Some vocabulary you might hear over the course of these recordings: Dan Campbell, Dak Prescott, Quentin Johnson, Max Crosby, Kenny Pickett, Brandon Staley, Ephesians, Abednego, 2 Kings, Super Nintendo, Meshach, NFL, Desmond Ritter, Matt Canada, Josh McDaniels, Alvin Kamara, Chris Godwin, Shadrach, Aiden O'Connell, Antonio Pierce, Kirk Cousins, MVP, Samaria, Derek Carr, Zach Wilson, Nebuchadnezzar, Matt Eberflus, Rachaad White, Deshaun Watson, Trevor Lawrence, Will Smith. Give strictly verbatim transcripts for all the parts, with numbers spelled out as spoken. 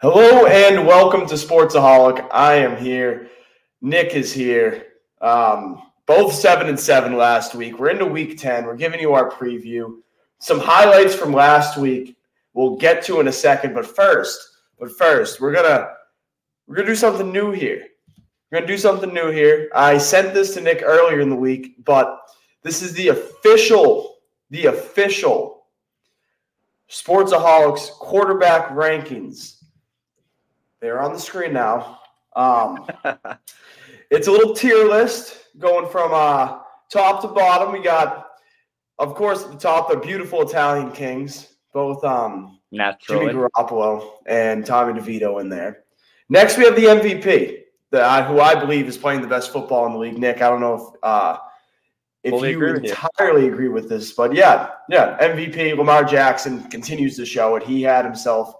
Hello and welcome to Sportsaholic. I am here. Nick is here. Um, both seven and seven last week. We're into week ten. We're giving you our preview. Some highlights from last week we'll get to in a second. But first, but first, we're gonna we're gonna do something new here. We're gonna do something new here. I sent this to Nick earlier in the week, but this is the official, the official Sportsaholics quarterback rankings. They're on the screen now. Um, it's a little tier list going from uh, top to bottom. We got, of course, at the top, the beautiful Italian Kings, both um, Naturally. Jimmy Garoppolo and Tommy DeVito in there. Next, we have the M V P, the, uh, who I believe is playing the best football in the league. Nick, I don't know if uh, if totally you agree entirely you. agree with this, but yeah, yeah, M V P Lamar Jackson continues to show it. He had himself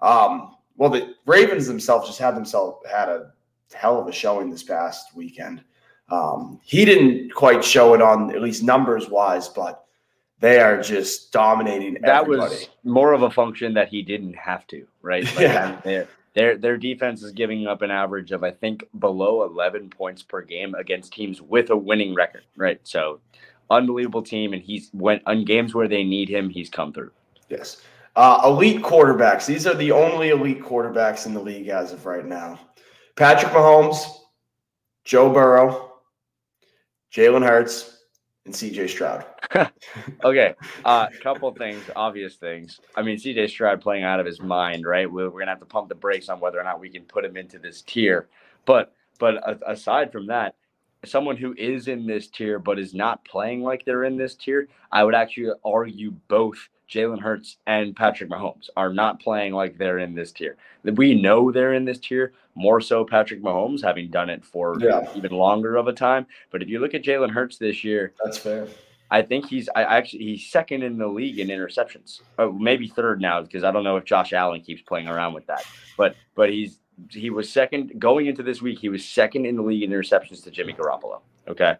um, – Well, the Ravens themselves just had themselves had a hell of a showing this past weekend. Um, he didn't quite show it on at least numbers wise, but they are just dominating everybody. That was more of a function that he didn't have to, right? Like, yeah. Their, their, their defense is giving up an average of, I think, below eleven points per game against teams with a winning record, right? So unbelievable team, and he's went on games where they need him, he's come through. Yes. Uh, elite quarterbacks. These are the only elite quarterbacks in the league as of right now. Patrick Mahomes, Joe Burrow, Jalen Hurts, and C J Stroud. Okay, a uh, couple things, obvious things. I mean, C J Stroud playing out of his mind, right? We're, we're going to have to pump the brakes on whether or not we can put him into this tier. But, but aside from that, someone who is in this tier but is not playing like they're in this tier, I would actually argue both Jalen Hurts and Patrick Mahomes are not playing like they're in this tier. We know they're in this tier, more so Patrick Mahomes, having done it for yeah. even longer of a time. But if you look at Jalen Hurts this year, that's fair. I think he's I actually he's second in the league in interceptions. Oh, maybe third now, because I don't know if Josh Allen keeps playing around with that. But but he's he was second going into this week. He was second in the league in interceptions to Jimmy Garoppolo. Okay.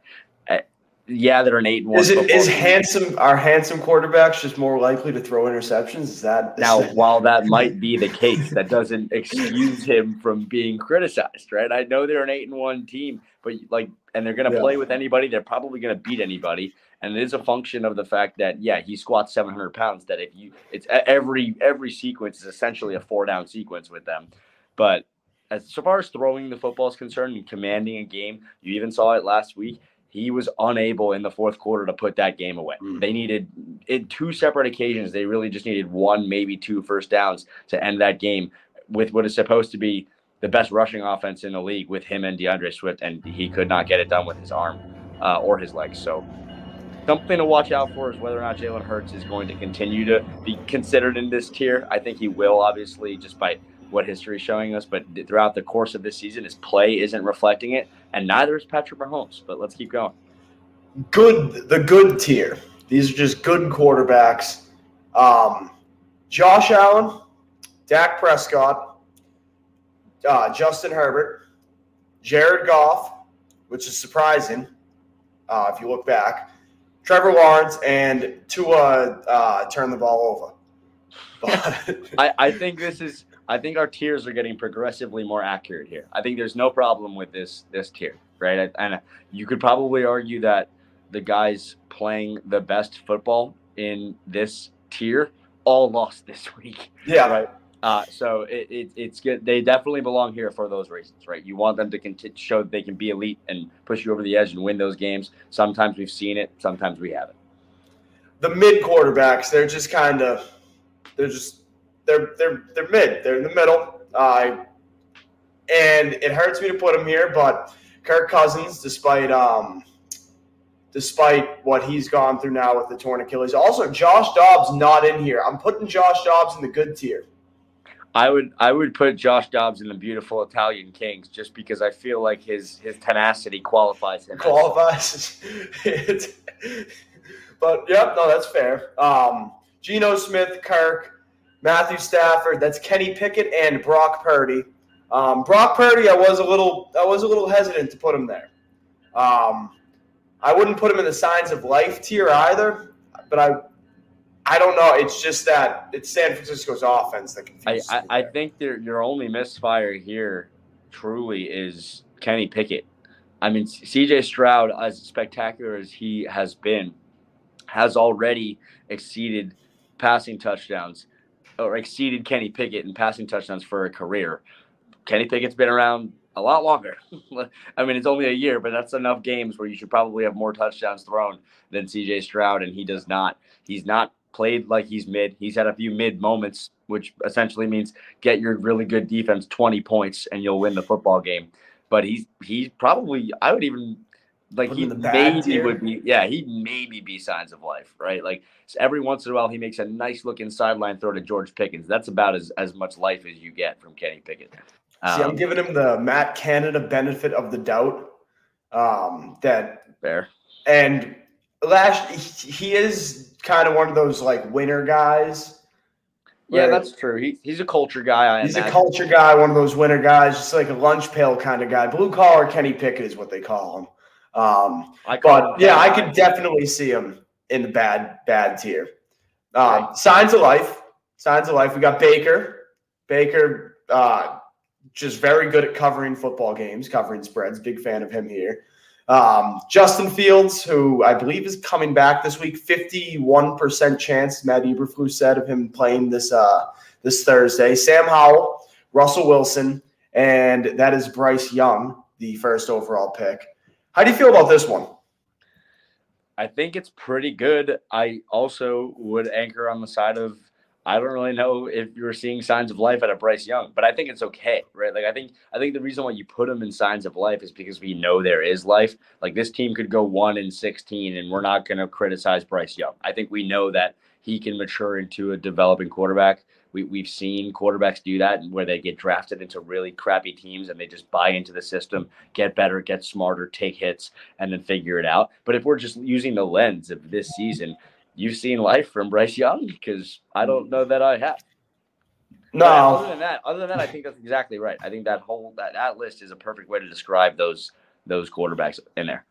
Yeah, they're an eight and one. Is it is handsome? Are handsome quarterbacks just more likely to throw interceptions? Is that is now? That... While that might be the case, that doesn't excuse him from being criticized, right? I know they're an eight and one team, but like, and they're going to yeah. play with anybody. They're probably going to beat anybody, and it is a function of the fact that yeah, he squats seven hundred pounds. That if you, it's every every sequence is essentially a four down sequence with them, but as, so far as throwing the football is concerned and commanding a game, you even saw it last week. He was unable in the fourth quarter to put that game away. Mm. They needed in two separate occasions. They really just needed one, maybe two first downs to end that game with what is supposed to be the best rushing offense in the league with him and DeAndre Swift. And he could not get it done with his arm uh, or his legs. So something to watch out for is whether or not Jalen Hurts is going to continue to be considered in this tier. I think he will, obviously, just by what history is showing us, but throughout the course of this season, his play isn't reflecting it, and neither is Patrick Mahomes. But let's keep going. Good, the good tier. These are just good quarterbacks. Um, Josh Allen, Dak Prescott, uh, Justin Herbert, Jared Goff, which is surprising uh, if you look back, Trevor Lawrence, and Tua uh, turn the ball over. But I, I think this is. I think our tiers are getting progressively more accurate here. I think there's no problem with this this tier, right? And you could probably argue that the guys playing the best football in this tier all lost this week. Yeah. Right. Uh, so it, it, it's good. They definitely belong here for those reasons, right? You want them to continue, show that they can be elite and push you over the edge and win those games. Sometimes we've seen it. Sometimes we haven't. The mid quarterbacks, they're just kind of – they're just – They're they're they're mid. They're in the middle. Uh, and it hurts me to put him here, but Kirk Cousins, despite um, despite what he's gone through now with the torn Achilles, also Josh Dobbs not in here. I'm putting Josh Dobbs in the good tier. I would I would put Josh Dobbs in the beautiful Italian Kings just because I feel like his his tenacity qualifies him. Qualifies. it. But yeah, no, that's fair. Um, Geno Smith, Kirk. Matthew Stafford, that's Kenny Pickett and Brock Purdy. Um, Brock Purdy, I was a little, I was a little hesitant to put him there. Um, I wouldn't put him in the signs of life tier either, but I, I don't know. It's just that it's San Francisco's offense that confuses I, I, I think their your only misfire here truly is Kenny Pickett. I mean, C J Stroud, as spectacular as he has been, has already exceeded passing touchdowns or exceeded Kenny Pickett in passing touchdowns for a career. Kenny Pickett's been around a lot longer. I mean, it's only a year, but that's enough games where you should probably have more touchdowns thrown than C J Stroud, and he does not. He's not played like he's mid. He's had a few mid moments, which essentially means get your really good defense twenty points and you'll win the football game. But he's he's probably, I would even like Put he maybe would be yeah he maybe be signs of life, right? Like every once in a while he makes a nice looking sideline throw to George Pickens. That's about as, as much life as you get from Kenny Pickett. Um, See, I'm giving him the Matt Canada benefit of the doubt. Um, that fair and last he is kind of one of those like winner guys. Yeah, that's true. He, he's a culture guy. I he's imagine. a culture guy, one of those winner guys, just like a lunch pail kind of guy. Blue collar Kenny Pickett is what they call him. Um, I but, yeah, I could definitely see him in the bad, bad tier. Um, right. Signs of life. Signs of life. We got Baker. Baker, uh, just very good at covering football games, covering spreads. Big fan of him here. Um, Justin Fields, who I believe is coming back this week, fifty-one percent chance, Matt Eberflus said, of him playing this uh, this Thursday. Sam Howell, Russell Wilson, and that is Bryce Young, the first overall pick. How do you feel about this one? I think it's pretty good. I also would anchor on the side of I don't really know if you're seeing signs of life out of Bryce Young, but I think it's okay, right? Like I think I think the reason why you put him in signs of life is because we know there is life. Like this team could go one and sixteen, and we're not going to criticize Bryce Young. I think we know that he can mature into a developing quarterback. We we've seen quarterbacks do that, where they get drafted into really crappy teams and they just buy into the system, get better, get smarter, take hits, and then figure it out. But if we're just using the lens of this season, you've seen life from Bryce Young, because I don't know that I have. No. Other than that, other than that, I think that's exactly right. I think that whole that, that list is a perfect way to describe those those quarterbacks in there.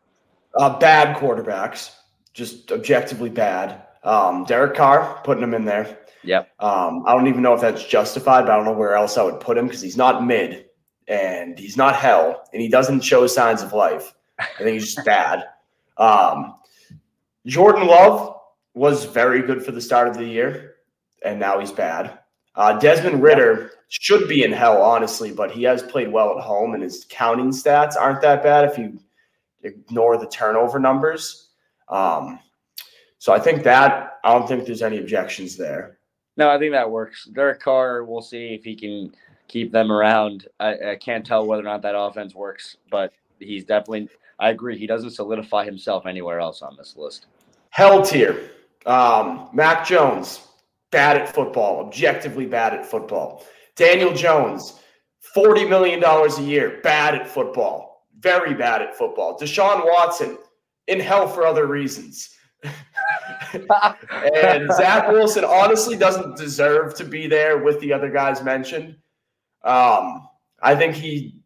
Uh, bad quarterbacks, just objectively bad. Um, Derek Carr, putting him in there. Yep. Um, I don't even know if that's justified, but I don't know where else I would put him, because he's not mid, and he's not hell, and he doesn't show signs of life. I think he's just bad. Um, Jordan Love was very good for the start of the year, and now he's bad. Uh, Desmond Ritter should be in hell, honestly, but he has played well at home, and his counting stats aren't that bad if you ignore the turnover numbers. Um, so I think that – I don't think there's any objections there. No, I think that works. Derek Carr, we'll see if he can keep them around. I, I can't tell whether or not that offense works, but he's definitely – I agree. He doesn't solidify himself anywhere else on this list. Hell tier. Um, Mac Jones, bad at football, objectively bad at football. Daniel Jones, forty million dollars a year, bad at football, very bad at football. Deshaun Watson, in hell for other reasons. And Zach Wilson honestly doesn't deserve to be there with the other guys mentioned. Um, I think he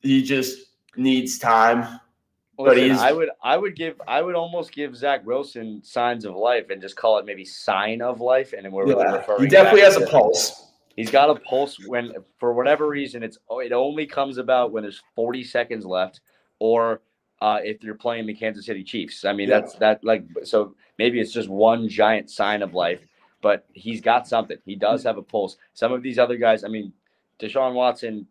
he just needs time. But Listen, I would, I would give, I would almost give Zach Wilson signs of life and just call it maybe sign of life, and then we're yeah, really referring. He definitely has a pulse. He's got a pulse when, for whatever reason, it's it only comes about when there's forty seconds left, or uh, if you're playing the Kansas City Chiefs. I mean, yeah. that's that like so maybe it's just one giant sign of life, but he's got something. He does have a pulse. Some of these other guys, I mean, Deshaun Watson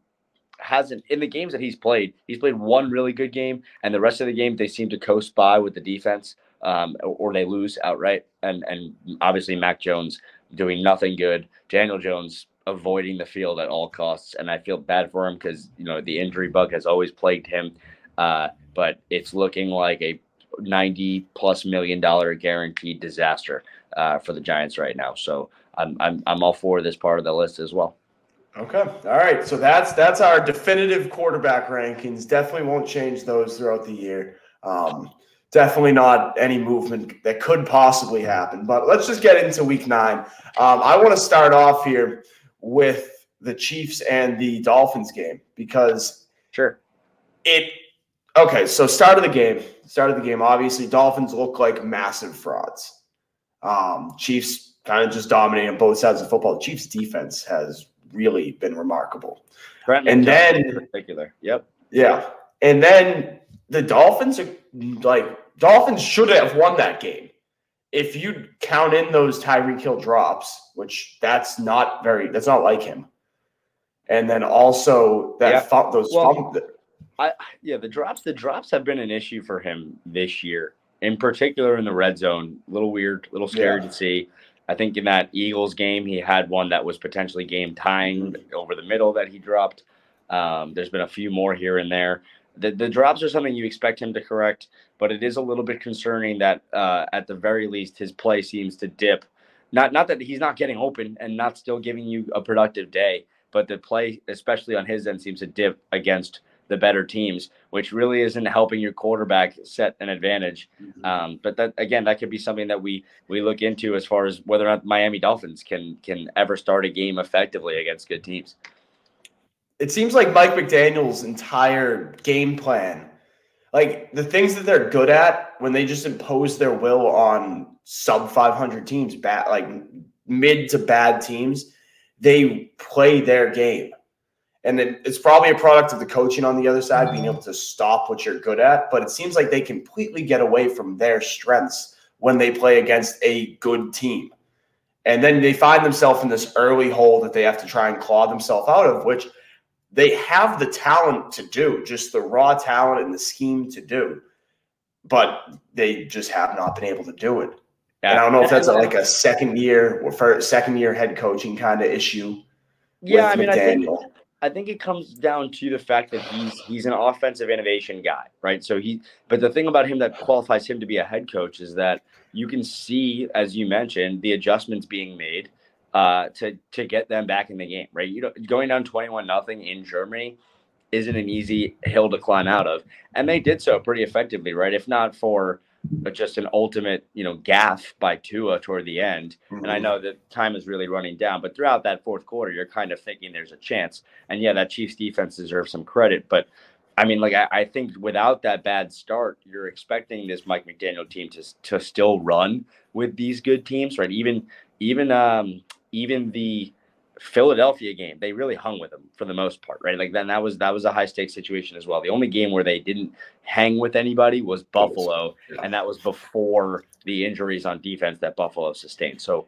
hasn't in the games that he's played, he's played one really good game, and the rest of the game they seem to coast by with the defense, um, or, or they lose outright. And and obviously Mac Jones doing nothing good, Daniel Jones avoiding the field at all costs, and I feel bad for him because you know the injury bug has always plagued him. Uh, but it's looking like a ninety plus million dollar guaranteed disaster uh, for the Giants right now. So I'm I'm I'm all for this part of the list as well. Okay. All right. So that's that's our definitive quarterback rankings. Definitely won't change those throughout the year. Um, definitely not any movement that could possibly happen. But let's just get into week nine. Um, I want to start off here with the Chiefs and the Dolphins game because sure it – okay, so start of the game. Start of the game, obviously, Dolphins look like massive frauds. Um, Chiefs kind of just dominating on both sides of football. The Chiefs' defense has really been remarkable. Brandon and Jones then, in particular, yep, yeah, and then the Dolphins are like Dolphins should have won that game if you count in those Tyreek Hill drops, which that's not very that's not like him. And then also that yeah. thought those well, th- I, yeah the drops the drops have been an issue for him this year. In particular, in the red zone, a little weird, a little scary yeah. to see. I think in that Eagles game, he had one that was potentially game tying over the middle that he dropped. Um, there's been a few more here and there. The, the drops are something you expect him to correct, but it is a little bit concerning that uh, at the very least, his play seems to dip. Not not that he's not getting open and not still giving you a productive day, but the play, especially on his end, seems to dip against the better teams, which really isn't helping your quarterback set an advantage. Mm-hmm. Um, but that again, that could be something that we we look into as far as whether or not Miami Dolphins can can ever start a game effectively against good teams. It seems like Mike McDaniel's entire game plan, like the things that they're good at, when they just impose their will on sub five hundred teams, bad like mid to bad teams, they play their game. And it, it's probably a product of the coaching on the other side, being able to stop what you're good at. But it seems like they completely get away from their strengths when they play against a good team. And then they find themselves in this early hole that they have to try and claw themselves out of, which they have the talent to do, just the raw talent and the scheme to do. But they just have not been able to do it. And I don't know if that's a, like a second year or for second year head coaching kind of issue. Yeah, I mean, I think – I think it comes down to the fact that he's he's an offensive innovation guy, right? So he, but the thing about him that qualifies him to be a head coach is that you can see, as you mentioned, the adjustments being made uh, to to get them back in the game, right? You know, going down twenty-one nothing in Germany isn't an easy hill to climb out of, and they did so pretty effectively, right? If not for just an ultimate, you know, gaffe by Tua toward the end. Mm-hmm. And I know that time is really running down, but throughout that fourth quarter, you're kind of thinking there's a chance. And yeah, that Chiefs defense deserves some credit. But I mean, like, I, I think without that bad start, you're expecting this Mike McDaniel team to to still run with these good teams, right? Even, even, um, even the Philadelphia game, they really hung with them for the most part, right? Like then that was that was a high stakes situation as well. The only game where they didn't hang with anybody was Buffalo, and that was before the injuries on defense that Buffalo sustained. So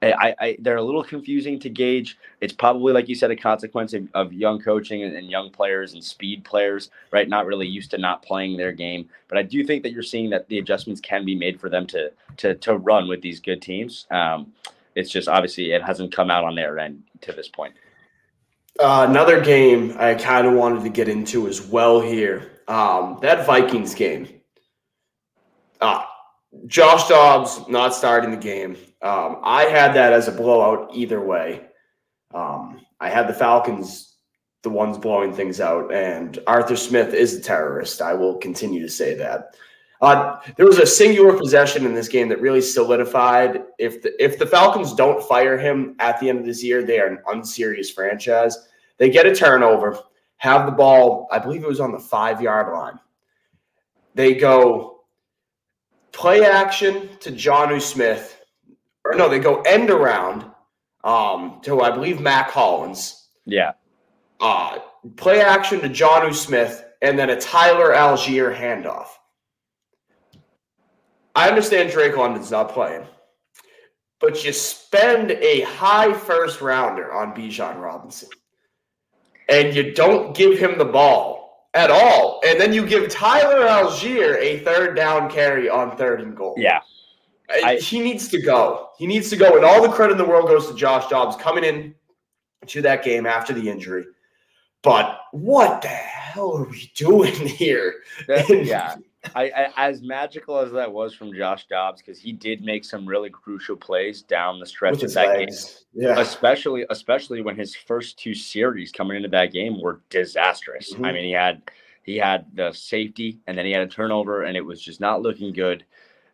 I, I they're a little confusing to gauge. It's probably, like you said, a consequence of, of young coaching and, and young players and speed players, right? Not really used to not playing their game. But I do think that you're seeing that the adjustments can be made for them to to to run with these good teams. Um, It's just obviously it hasn't come out on their end to this point. Uh, another game I kind of wanted to get into as well here. Um, that Vikings game. Uh, Josh Dobbs not starting the game. Um, I had that as a blowout either way. Um, I had the Falcons, the ones blowing things out, and Arthur Smith is a terrorist. I will continue to say that. Uh, there was a singular possession in this game that really solidified if the if the Falcons don't fire him at the end of this year, they are an unserious franchise. They get a turnover, have the ball, I believe it was on the five-yard line. They go play action to Jonnu Smith. Or no, they go end around um, to, I believe, Mac Hollins. Yeah. Uh, play action to Jonnu Smith, and then a Tyler Allgeier handoff. I understand Drake London's not playing, but you spend a high first rounder on Bijan Robinson and you don't give him the ball at all. And then you give Tyler Allgeier a third down carry on third and goal. Yeah. I, he needs to go. He needs to go. And all the credit in the world goes to Josh Dobbs coming in to that game after the injury. But what the hell are we doing here? Yeah. I, I, as magical as that was from Josh Dobbs, because he did make some really crucial plays down the stretch of that game, yeah. especially especially when his first two series coming into that game were disastrous. Mm-hmm. I mean, he had he had the safety, and then he had a turnover, and it was just not looking good.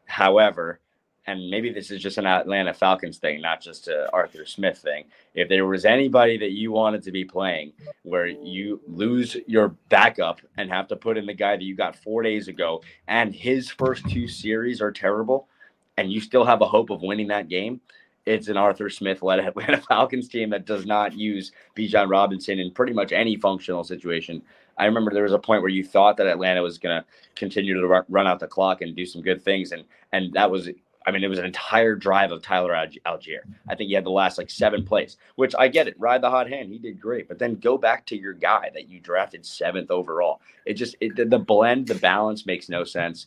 However, and maybe this is just an Atlanta Falcons thing, not just an Arthur Smith thing. If there was anybody that you wanted to be playing where you lose your backup and have to put in the guy that you got four days ago and his first two series are terrible and you still have a hope of winning that game, it's an Arthur Smith-led Atlanta Falcons team that does not use Bijan Robinson in pretty much any functional situation. I remember there was a point where you thought that Atlanta was going to continue to run, run out the clock and do some good things, and and that was – I mean, it was an entire drive of Tyler Allgeier. I think he had the last, like, seven plays, which I get it. Ride the hot hand. He did great. But then go back to your guy that you drafted seventh overall. It just – the blend, the balance makes no sense.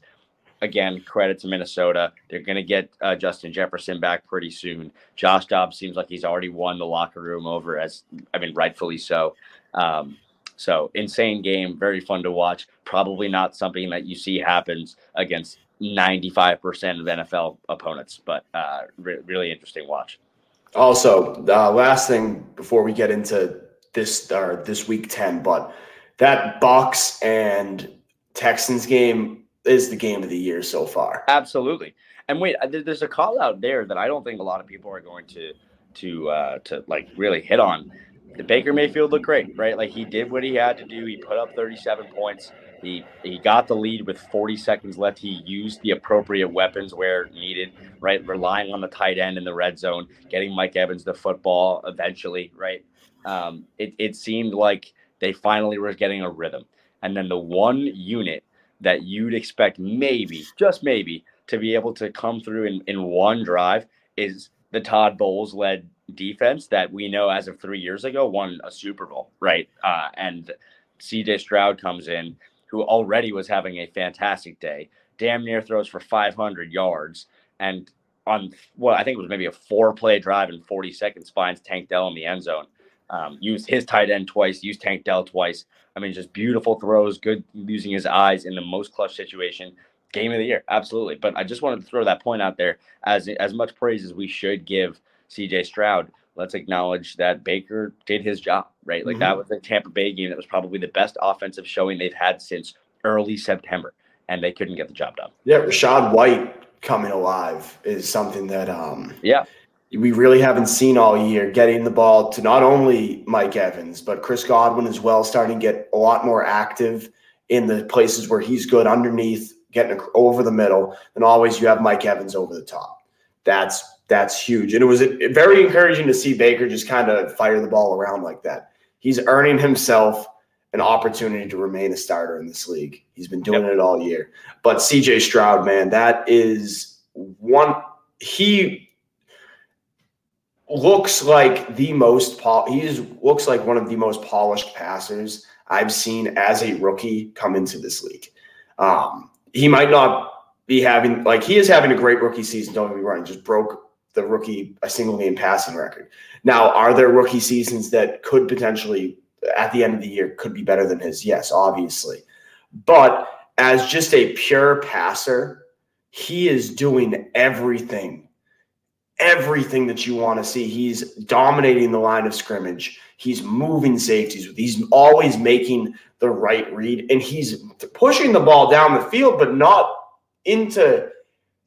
Again, credit to Minnesota. They're going to get uh, Justin Jefferson back pretty soon. Josh Dobbs seems like he's already won the locker room over, as – I mean, rightfully so. Um, so, insane game. Very fun to watch. Probably not something that you see happens against – ninety-five percent of N F L opponents, but uh, re- really interesting watch. Also, uh, last thing before we get into this or uh, this week ten, but that Bucs and Texans game is the game of the year so far. Absolutely. And wait, there's a call out there that I don't think a lot of people are going to to uh, to like really hit on. The Baker Mayfield looked great, right? Like, he did what he had to do. He put up thirty-seven points. He he got the lead with forty seconds left. He used the appropriate weapons where needed, right? Relying on the tight end in the red zone, getting Mike Evans the football eventually, right? Um, it, it seemed like they finally were getting a rhythm. And then the one unit that you'd expect maybe, just maybe, to be able to come through in, in one drive is the Todd Bowles-led defense that we know as of three years ago won a Super Bowl, right? Uh, and C J Stroud comes in, who already was having a fantastic day, damn near throws for five hundred yards, and on what well, I think it was maybe a four-play drive in forty seconds, finds Tank Dell in the end zone. Um, used his tight end twice, used Tank Dell twice. I mean, just beautiful throws, good using his eyes in the most clutch situation. Game of the year, absolutely. But I just wanted to throw that point out there. As, as much praise as we should give C J Stroud, let's acknowledge that Baker did his job, right? Like, mm-hmm. that was the Tampa Bay game. That was probably the best offensive showing they've had since early September, and they couldn't get the job done. Yeah, Rachaad White coming alive is something that um, yeah, we really haven't seen all year, getting the ball to not only Mike Evans, but Chris Godwin as well, starting to get a lot more active in the places where he's good underneath, getting over the middle, and always you have Mike Evans over the top. That's That's huge. And it was very encouraging to see Baker just kind of fire the ball around like that. He's earning himself an opportunity to remain a starter in this league. He's been doing yep. it all year. But C J Stroud, man, that is one – he looks like the most – he is, looks like one of the most polished passers I've seen as a rookie come into this league. Um, he might not be having – like, he is having a great rookie season, don't get me wrong, just broke – the rookie, a single game passing record. Now, are there rookie seasons that could potentially at the end of the year could be better than his? Yes, obviously. But as just a pure passer, he is doing everything, everything that you want to see. He's dominating the line of scrimmage. He's moving safeties. He's always making the right read, and he's pushing the ball down the field, but not into,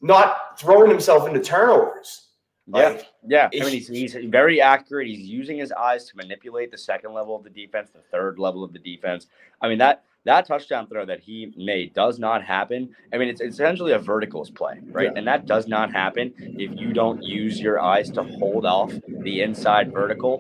not throwing himself into turnovers. Like, yeah, yeah. I mean, he's, he's very accurate. He's using his eyes to manipulate the second level of the defense, the third level of the defense. I mean, that that touchdown throw that he made does not happen. I mean, it's essentially a verticals play, right? Yeah. And that does not happen if you don't use your eyes to hold off the inside vertical,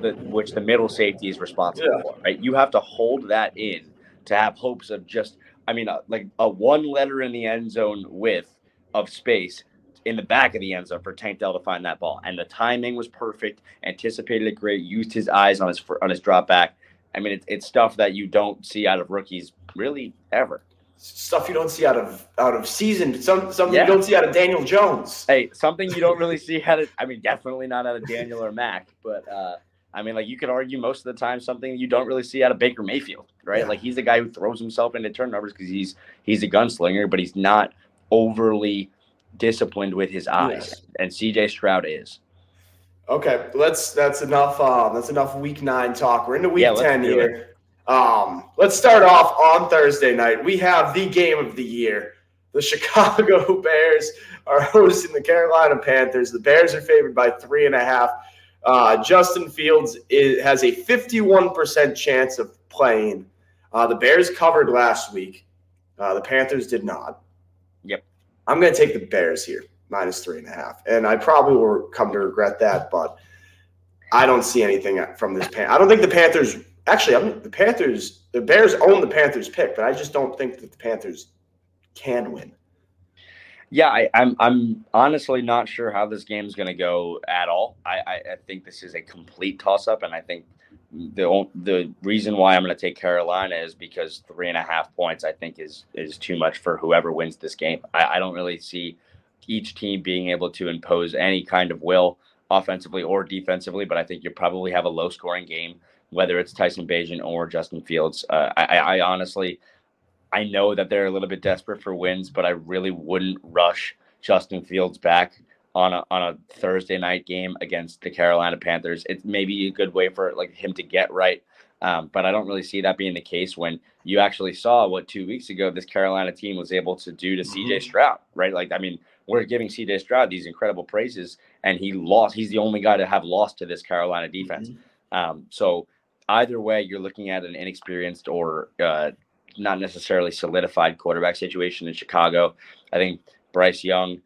the, which the middle safety is responsible yeah. for, right? You have to hold that in to have hopes of just, I mean, uh, like a one letter in the end zone width of space in the back of the end zone for Tank Dell to find that ball. And the timing was perfect, anticipated it great, used his eyes on his on his drop back. I mean, it, it's stuff that you don't see out of rookies really ever. Stuff you don't see out of out of season, some, something yeah. you don't see out of Daniel Jones. Hey, something you don't really see out of, I mean, definitely not out of Daniel or Mac, but uh, I mean, like, you could argue most of the time something you don't really see out of Baker Mayfield, right? Yeah. Like, he's the guy who throws himself into turnovers because he's he's a gunslinger, but he's not overly disciplined with his eyes, yeah. and C J Stroud is. Okay, let's. That's enough. Uh, that's enough. Week nine talk. We're into week yeah, ten here. Um, let's start off on Thursday night. We have the game of the year. The Chicago Bears are hosting the Carolina Panthers. The Bears are favored by three and a half. Uh, Justin Fields is, has a fifty-one percent chance of playing. Uh, the Bears covered last week. Uh, the Panthers did not. I'm going to take the Bears here. minus three and a half. And I probably will come to regret that, but I don't see anything from this. Pan- I don't think the Panthers – actually, I mean, the Panthers – the Bears own the Panthers pick, but I just don't think that the Panthers can win. Yeah, I, I'm I'm honestly not sure how this game's going to go at all. I, I, I think this is a complete toss-up, and I think the the reason why I'm going to take Carolina is because three and a half points I think is is too much for whoever wins this game. I, I don't really see each team being able to impose any kind of will offensively or defensively, but I think you probably have a low-scoring game, whether it's Tyson Bagent or Justin Fields. Uh, I, I honestly... I know that they're a little bit desperate for wins, but I really wouldn't rush Justin Fields back on a on a Thursday night game against the Carolina Panthers. It's maybe a good way for like him to get right, um, but I don't really see that being the case when you actually saw what two weeks ago this Carolina team was able to do to mm-hmm. C J Stroud, right? Like, I mean, we're giving C J Stroud these incredible praises, and he lost. He's the only guy to have lost to this Carolina defense. Mm-hmm. Um, so either way, you're looking at an inexperienced or uh, not necessarily solidified quarterback situation in Chicago. I think Bryce Young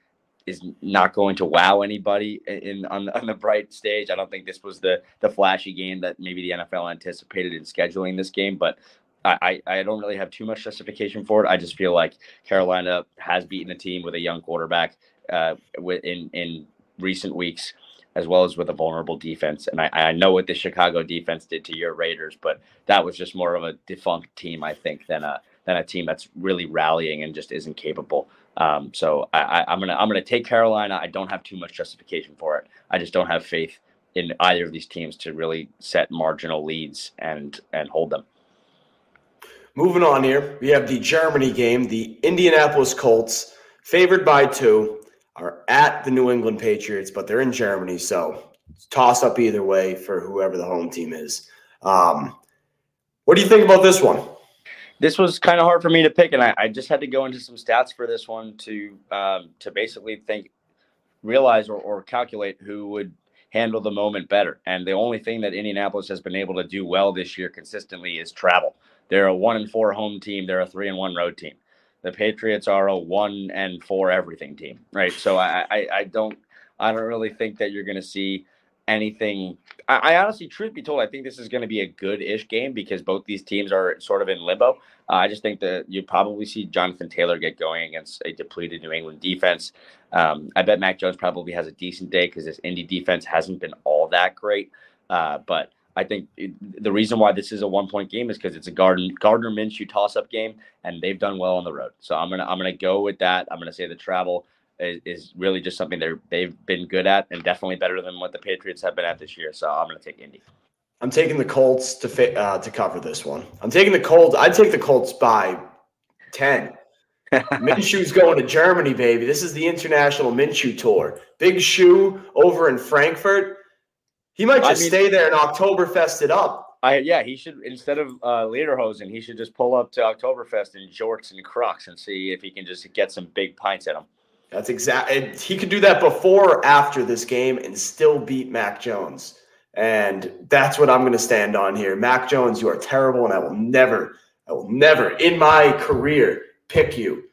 is not going to wow anybody in on the, on the bright stage. I don't think this was the the flashy game that maybe the N F L anticipated in scheduling this game, but I, I, I don't really have too much justification for it. I just feel like Carolina has beaten a team with a young quarterback uh, in, in recent weeks, as well as with a vulnerable defense. And I, I know what the Chicago defense did to your Raiders, but that was just more of a defunct team, I think, than a than a team that's really rallying and just isn't capable. Um, so I, I, I'm gonna I'm gonna take Carolina. I don't have too much justification for it. I just don't have faith in either of these teams to really set marginal leads and and hold them. Moving on here, we have the Germany game. The Indianapolis Colts, favored by two, are at the New England Patriots, but they're in Germany, so it's toss up either way for whoever the home team is. Um, what do you think about this one? This was kind of hard for me to pick, and I, I just had to go into some stats for this one to um, to basically think, realize, or, or calculate who would handle the moment better. And the only thing that Indianapolis has been able to do well this year consistently is travel. They're a one and four home team. They're a three and one road team. The Patriots are a one and four everything team, right? So I, I, I don't, I don't really think that you're going to see anything. I, I honestly, truth be told, I think this is going to be a good-ish game because both these teams are sort of in limbo. Uh, I just think that you probably see Jonathan Taylor get going against a depleted New England defense. Um, I bet Mac Jones probably has a decent day because this Indy defense hasn't been all that great. Uh, but I think the reason why this is a one-point game is because it's a Gardner Minshew toss-up game, and they've done well on the road. So I'm gonna I'm gonna go with that. I'm gonna say the travel is, is really just something they're they've been good at, and definitely better than what the Patriots have been at this year. So I'm gonna take Indy. I'm taking the Colts to fit, uh, to cover this one. I'm taking the Colts. I'd take the Colts by ten. Minshew's going to Germany, baby. This is the international Minshew tour. Big Shoe over in Frankfurt. He might just I mean, stay there and Oktoberfest it up. I yeah, he should, instead of uh, lederhosen, he should just pull up to Oktoberfest in jorts and Crocs and see if he can just get some big pints at him. That's exactly. He could do that before or after this game and still beat Mac Jones. And that's what I'm going to stand on here. Mac Jones, you are terrible, and I will never, I will never in my career pick you.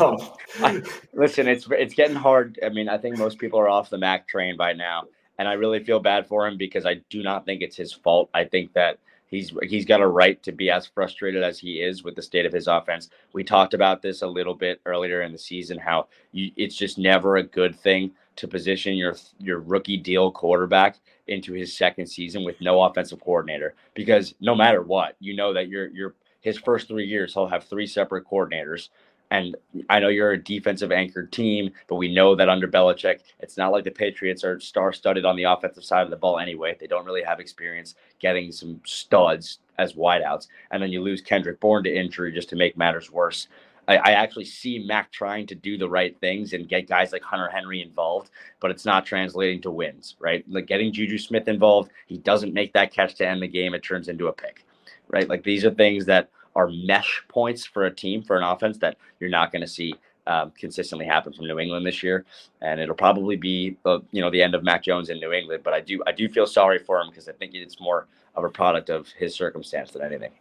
Um, I, listen, it's it's getting hard. I mean, I think most people are off the Mac train by now, and I really feel bad for him because I do not think it's his fault. I think that he's he's got a right to be as frustrated as he is with the state of his offense. We talked about this a little bit earlier in the season, how you, it's just never a good thing to position your your rookie deal quarterback into his second season with no offensive coordinator, because no matter what, you know that you're you're his first three years he'll have three separate coordinators. And I know you're a defensive anchored team, but we know that under Belichick, it's not like the Patriots are star-studded on the offensive side of the ball anyway. They don't really have experience getting some studs as wideouts. And then you lose Kendrick Bourne to injury just to make matters worse. I, I actually see Mac trying to do the right things and get guys like Hunter Henry involved, but it's not translating to wins, right? Like getting Juju Smith involved, he doesn't make that catch to end the game. It turns into a pick, right? Like these are things that are mesh points for a team, for an offense that you're not going to see um, consistently happen from New England this year. And it'll probably be, uh, you know, the end of Mac Jones in New England. But I do I do feel sorry for him because I think it's more of a product of his circumstance than anything.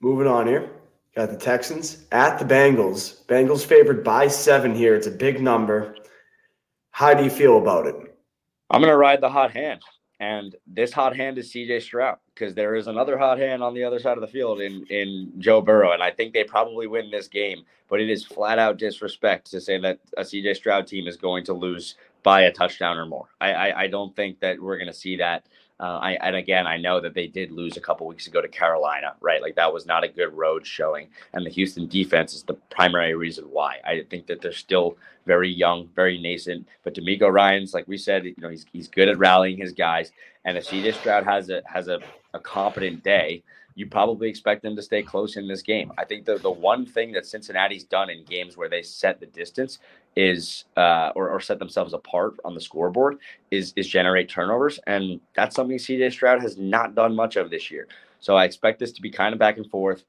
Moving on here. Got the Texans at the Bengals. Bengals favored by seven here. It's a big number. How do you feel about it? I'm going to ride the hot hand. And this hot hand is C J Stroud, because there is another hot hand on the other side of the field in, in Joe Burrow. And I think they probably win this game. But it is flat out disrespect to say that a C J Stroud team is going to lose by a touchdown or more. I, I, I don't think that we're going to see that. Uh, I, and again, I know that they did lose a couple weeks ago to Carolina, right? Like, that was not a good road showing. And the Houston defense is the primary reason why. I think that they're still very young, very nascent. But D'Amico Ryan's, like we said, you know, he's he's good at rallying his guys. And if C J Stroud has a has a, a competent day, you probably expect them to stay close in this game. I think the the one thing that Cincinnati's done in games where they set the distance is uh, or, or set themselves apart on the scoreboard is is generate turnovers. And that's something C J Stroud has not done much of this year. So I expect this to be kind of back and forth.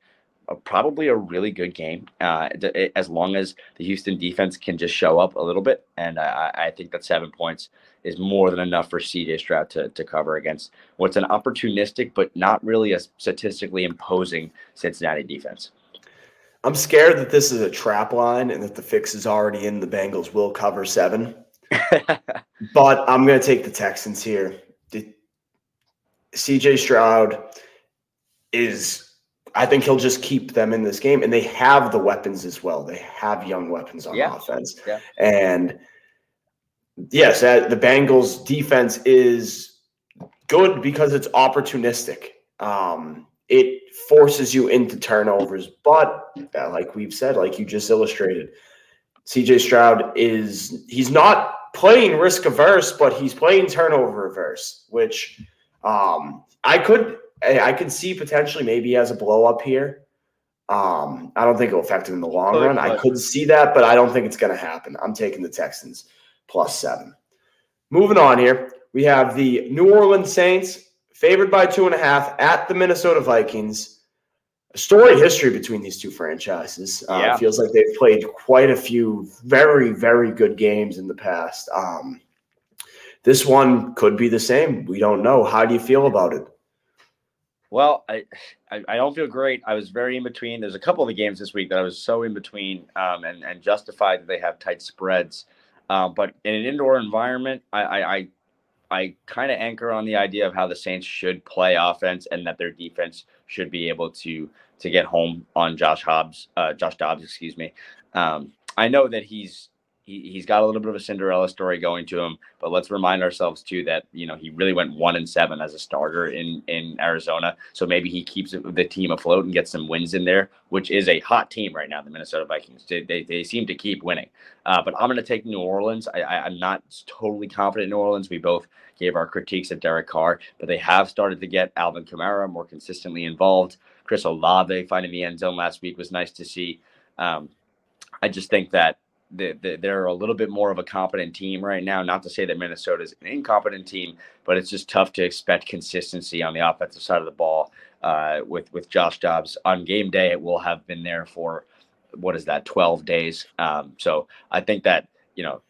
Uh, probably a really good game uh, d- as long as the Houston defense can just show up a little bit. And I, I think that seven points is more than enough for C J Stroud to, to cover against what's an opportunistic but not really a statistically imposing Cincinnati defense. I'm scared that this is a trap line and that the fix is already in. The Bengals will cover seven, but I'm going to take the Texans here. The, C J Stroud is, I think he'll just keep them in this game, and they have the weapons as well. They have young weapons on yeah. offense. Yeah. And yes, the Bengals defense is good because it's opportunistic. Um, It forces you into turnovers, but uh, like we've said, like you just illustrated, C J Stroud is, he's not playing risk averse, but he's playing turnover averse, which um, I could, I could see potentially maybe as a blow up here. Um, I don't think it'll affect him in the long oh, run. I could see that, but I don't think it's going to happen. I'm taking the Texans plus seven. Moving on here, we have the New Orleans Saints favored by two and a half at the Minnesota Vikings. A story history between these two franchises. Uh, yeah. It feels like they've played quite a few very, very good games in the past. Um, this one could be the same. We don't know. How do you feel about it? Well, I, I, I don't feel great. I was very in between. There's a couple of the games this week that I was so in between um, and, and justified that they have tight spreads. Uh, but in an indoor environment, I, I, I I kind of anchor on the idea of how the Saints should play offense and that their defense should be able to to get home on Josh Hobbs, uh, Josh Dobbs, excuse me. Um, I know that he's he, he's got a little bit of a Cinderella story going to him, but let's remind ourselves too that, you know, he really went one and seven as a starter in in Arizona, so maybe he keeps the team afloat and gets some wins in there, which is a hot team right now. The Minnesota Vikings, they they, they seem to keep winning, uh, but I'm going to take New Orleans. I, I, I'm not totally confident in New Orleans. We both gave our critiques of Derek Carr, but they have started to get Alvin Kamara more consistently involved. Chris Olave finding the end zone last week was nice to see. Um, I just think that the, the, they're a little bit more of a competent team right now. Not to say that Minnesota is an incompetent team, but it's just tough to expect consistency on the offensive side of the ball uh, with, with Josh Dobbs. On game day, it will have been there for, what is that, twelve days. Um, so I think that, you know,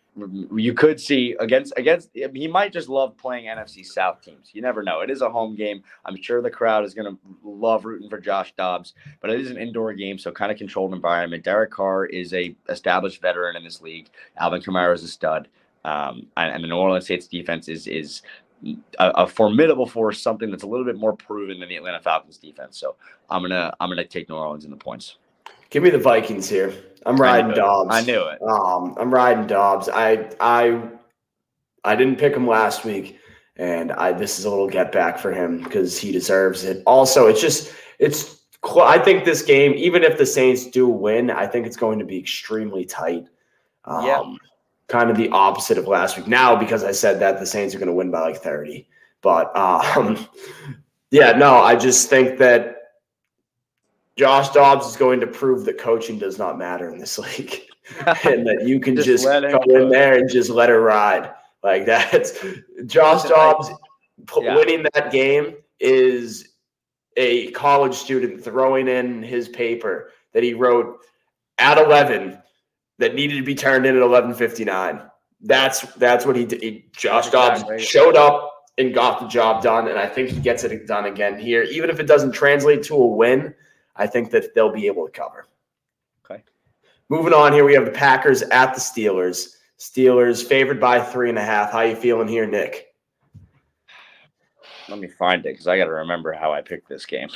you could see against against he might just love playing N F C South teams. You never know. It is a home game. I'm sure the crowd is going to love rooting for Josh Dobbs, but it is an indoor game, so kind of controlled environment. Derek Carr is a established veteran in this league. Alvin Kamara is a stud, um, and, and the New Orleans Saints defense is is a, a formidable force, something that's a little bit more proven than the Atlanta Falcons defense. So I'm gonna I'm gonna take New Orleans in the points. Give me the Vikings here. I'm riding I Dobbs. I knew it. Um, I'm riding Dobbs. I I I didn't pick him last week, and I this is a little get back for him because he deserves it. Also, it's just it's. I think this game, even if the Saints do win, I think it's going to be extremely tight. Um, yeah. Kind of the opposite of last week. Now, because I said that, the Saints are going to win by like thirty. But um, yeah, no, I just think that Josh Dobbs is going to prove that coaching does not matter in this league and that you can just, just go in go. there and just let her ride like that. Josh Dobbs yeah. winning that game is a college student throwing in his paper that he wrote at eleven that needed to be turned in at eleven fifty-nine. That's, that's what he did. He, Josh Dobbs right. showed up and got the job done. And I think he gets it done again here. Even if it doesn't translate to a win, I think that they'll be able to cover. Okay. Moving on here, we have the Packers at the Steelers. Steelers favored by three and a half. How you feeling here, Nick? Let me find it because I got to remember how I picked this game.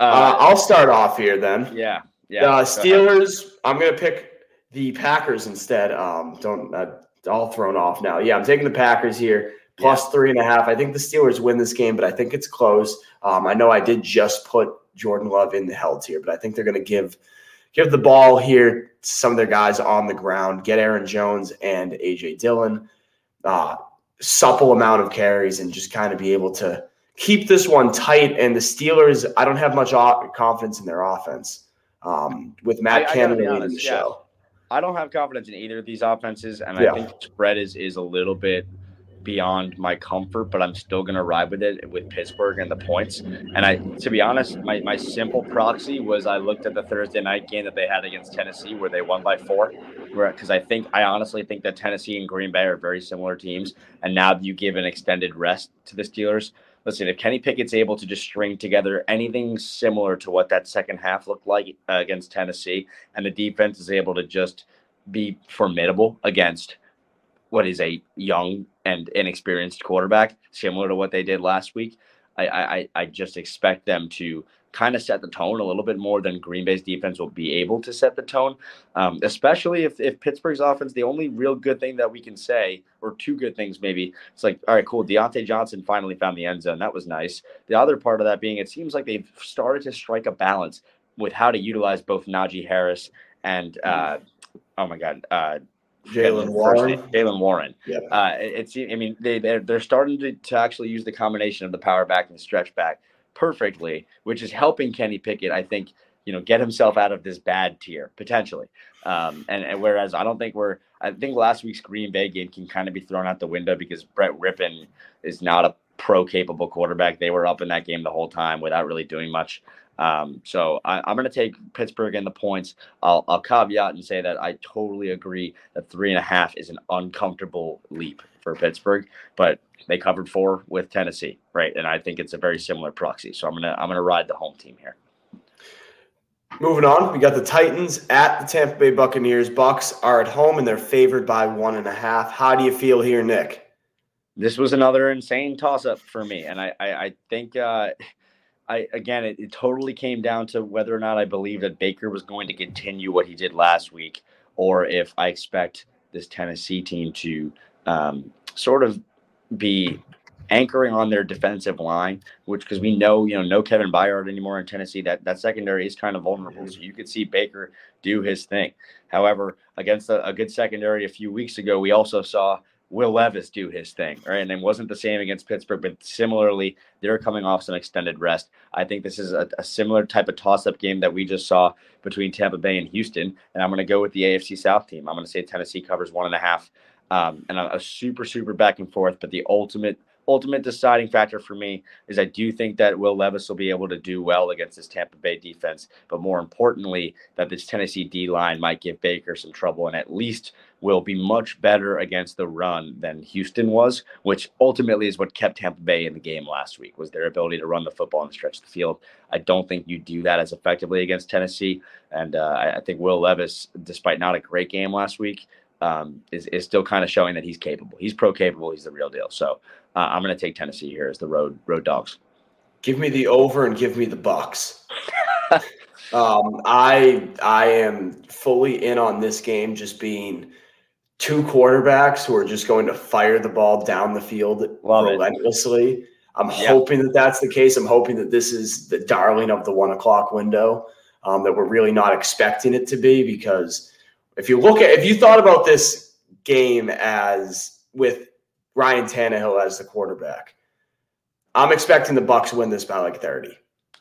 Uh, uh, I'll start off here then. Yeah. Yeah. Uh, Steelers, go I'm going to pick the Packers instead. Um, don't uh, all thrown off now. Yeah, I'm taking the Packers here. Plus yeah. three and a half. I think the Steelers win this game, but I think it's close. Um, I know I did just put Jordan Love in the held here, but I think they're going to give give the ball here to some of their guys on the ground, get Aaron Jones and A J Dillon, uh, supple amount of carries, and just kind of be able to keep this one tight. And the Steelers, I don't have much confidence in their offense um, with Matt I, Canada I gotta be honest, in the yeah. show. I don't have confidence in either of these offenses, and yeah. I think spread is is a little bit – beyond my comfort, but I'm still going to ride with it with Pittsburgh and the points. And I, to be honest, my, my simple proxy was I looked at the Thursday night game that they had against Tennessee where they won by four, because I think I honestly think that Tennessee and Green Bay are very similar teams. And now you give an extended rest to the Steelers. Listen, if Kenny Pickett's able to just string together anything similar to what that second half looked like uh, against Tennessee, and the defense is able to just be formidable against what is a young and inexperienced quarterback, similar to what they did last week, I, I, I just expect them to kind of set the tone a little bit more than Green Bay's defense will be able to set the tone, um, especially if, if Pittsburgh's offense, the only real good thing that we can say, or two good things maybe, it's like, all right, cool, Deontay Johnson finally found the end zone. That was nice. The other part of that being, it seems like they've started to strike a balance with how to utilize both Najee Harris and, uh, oh my God, uh, Jalen Warren. Jalen Warren. Yeah. Uh, it's. I mean, they they're, they're starting to, to actually use the combination of the power back and stretch back perfectly, which is helping Kenny Pickett, I think, you know, get himself out of this bad tier potentially. Um, and, and whereas I don't think we're, I think last week's Green Bay game can kind of be thrown out the window because Brett Rippon is not a pro capable quarterback. They were up in that game the whole time without really doing much. Um, so I, I'm going to take Pittsburgh and the points. I'll, I'll caveat and say that I totally agree that three and a half is an uncomfortable leap for Pittsburgh, but they covered four with Tennessee, right? And I think it's a very similar proxy. So I'm going to I'm going to ride the home team here. Moving on, we got the Titans at the Tampa Bay Buccaneers. Bucs are at home and they're favored by one and a half. How do you feel here, Nick? This was another insane toss-up for me, and I I, I think uh, I again it, it totally came down to whether or not I believe that Baker was going to continue what he did last week, or if I expect this Tennessee team to um, sort of be anchoring on their defensive line, which because we know you know no Kevin Byard anymore in Tennessee, that that secondary is kind of vulnerable, so you could see Baker do his thing. However, against a, a good secondary a few weeks ago, we also saw Will Levis do his thing, right? And it wasn't the same against Pittsburgh, but similarly, they're coming off some extended rest. I think this is a, a similar type of toss-up game that we just saw between Tampa Bay and Houston, and I'm going to go with the A F C South team. I'm going to say Tennessee covers one and a half, um, and a, a super, super back and forth, but the ultimate ultimate deciding factor for me is I do think that Will Levis will be able to do well against this Tampa Bay defense, but more importantly, that this Tennessee D-line might give Baker some trouble and at least will be much better against the run than Houston was, which ultimately is what kept Tampa Bay in the game last week, was their ability to run the football and stretch the field. I don't think you do that as effectively against Tennessee, and uh, I think Will Levis, despite not a great game last week, Um, is, is still kind of showing that he's capable. He's pro-capable. He's the real deal. So uh, I'm going to take Tennessee here as the road road dogs. Give me the over and give me the Bucs. um, I I am fully in on this game just being two quarterbacks who are just going to fire the ball down the field Love relentlessly. It. I'm yeah. hoping that that's the case. I'm hoping that this is the darling of the one o'clock window, um, that we're really not expecting it to be, because – if you look at, if you thought about this game as with Ryan Tannehill as the quarterback, I'm expecting the Bucs win this by like thirty.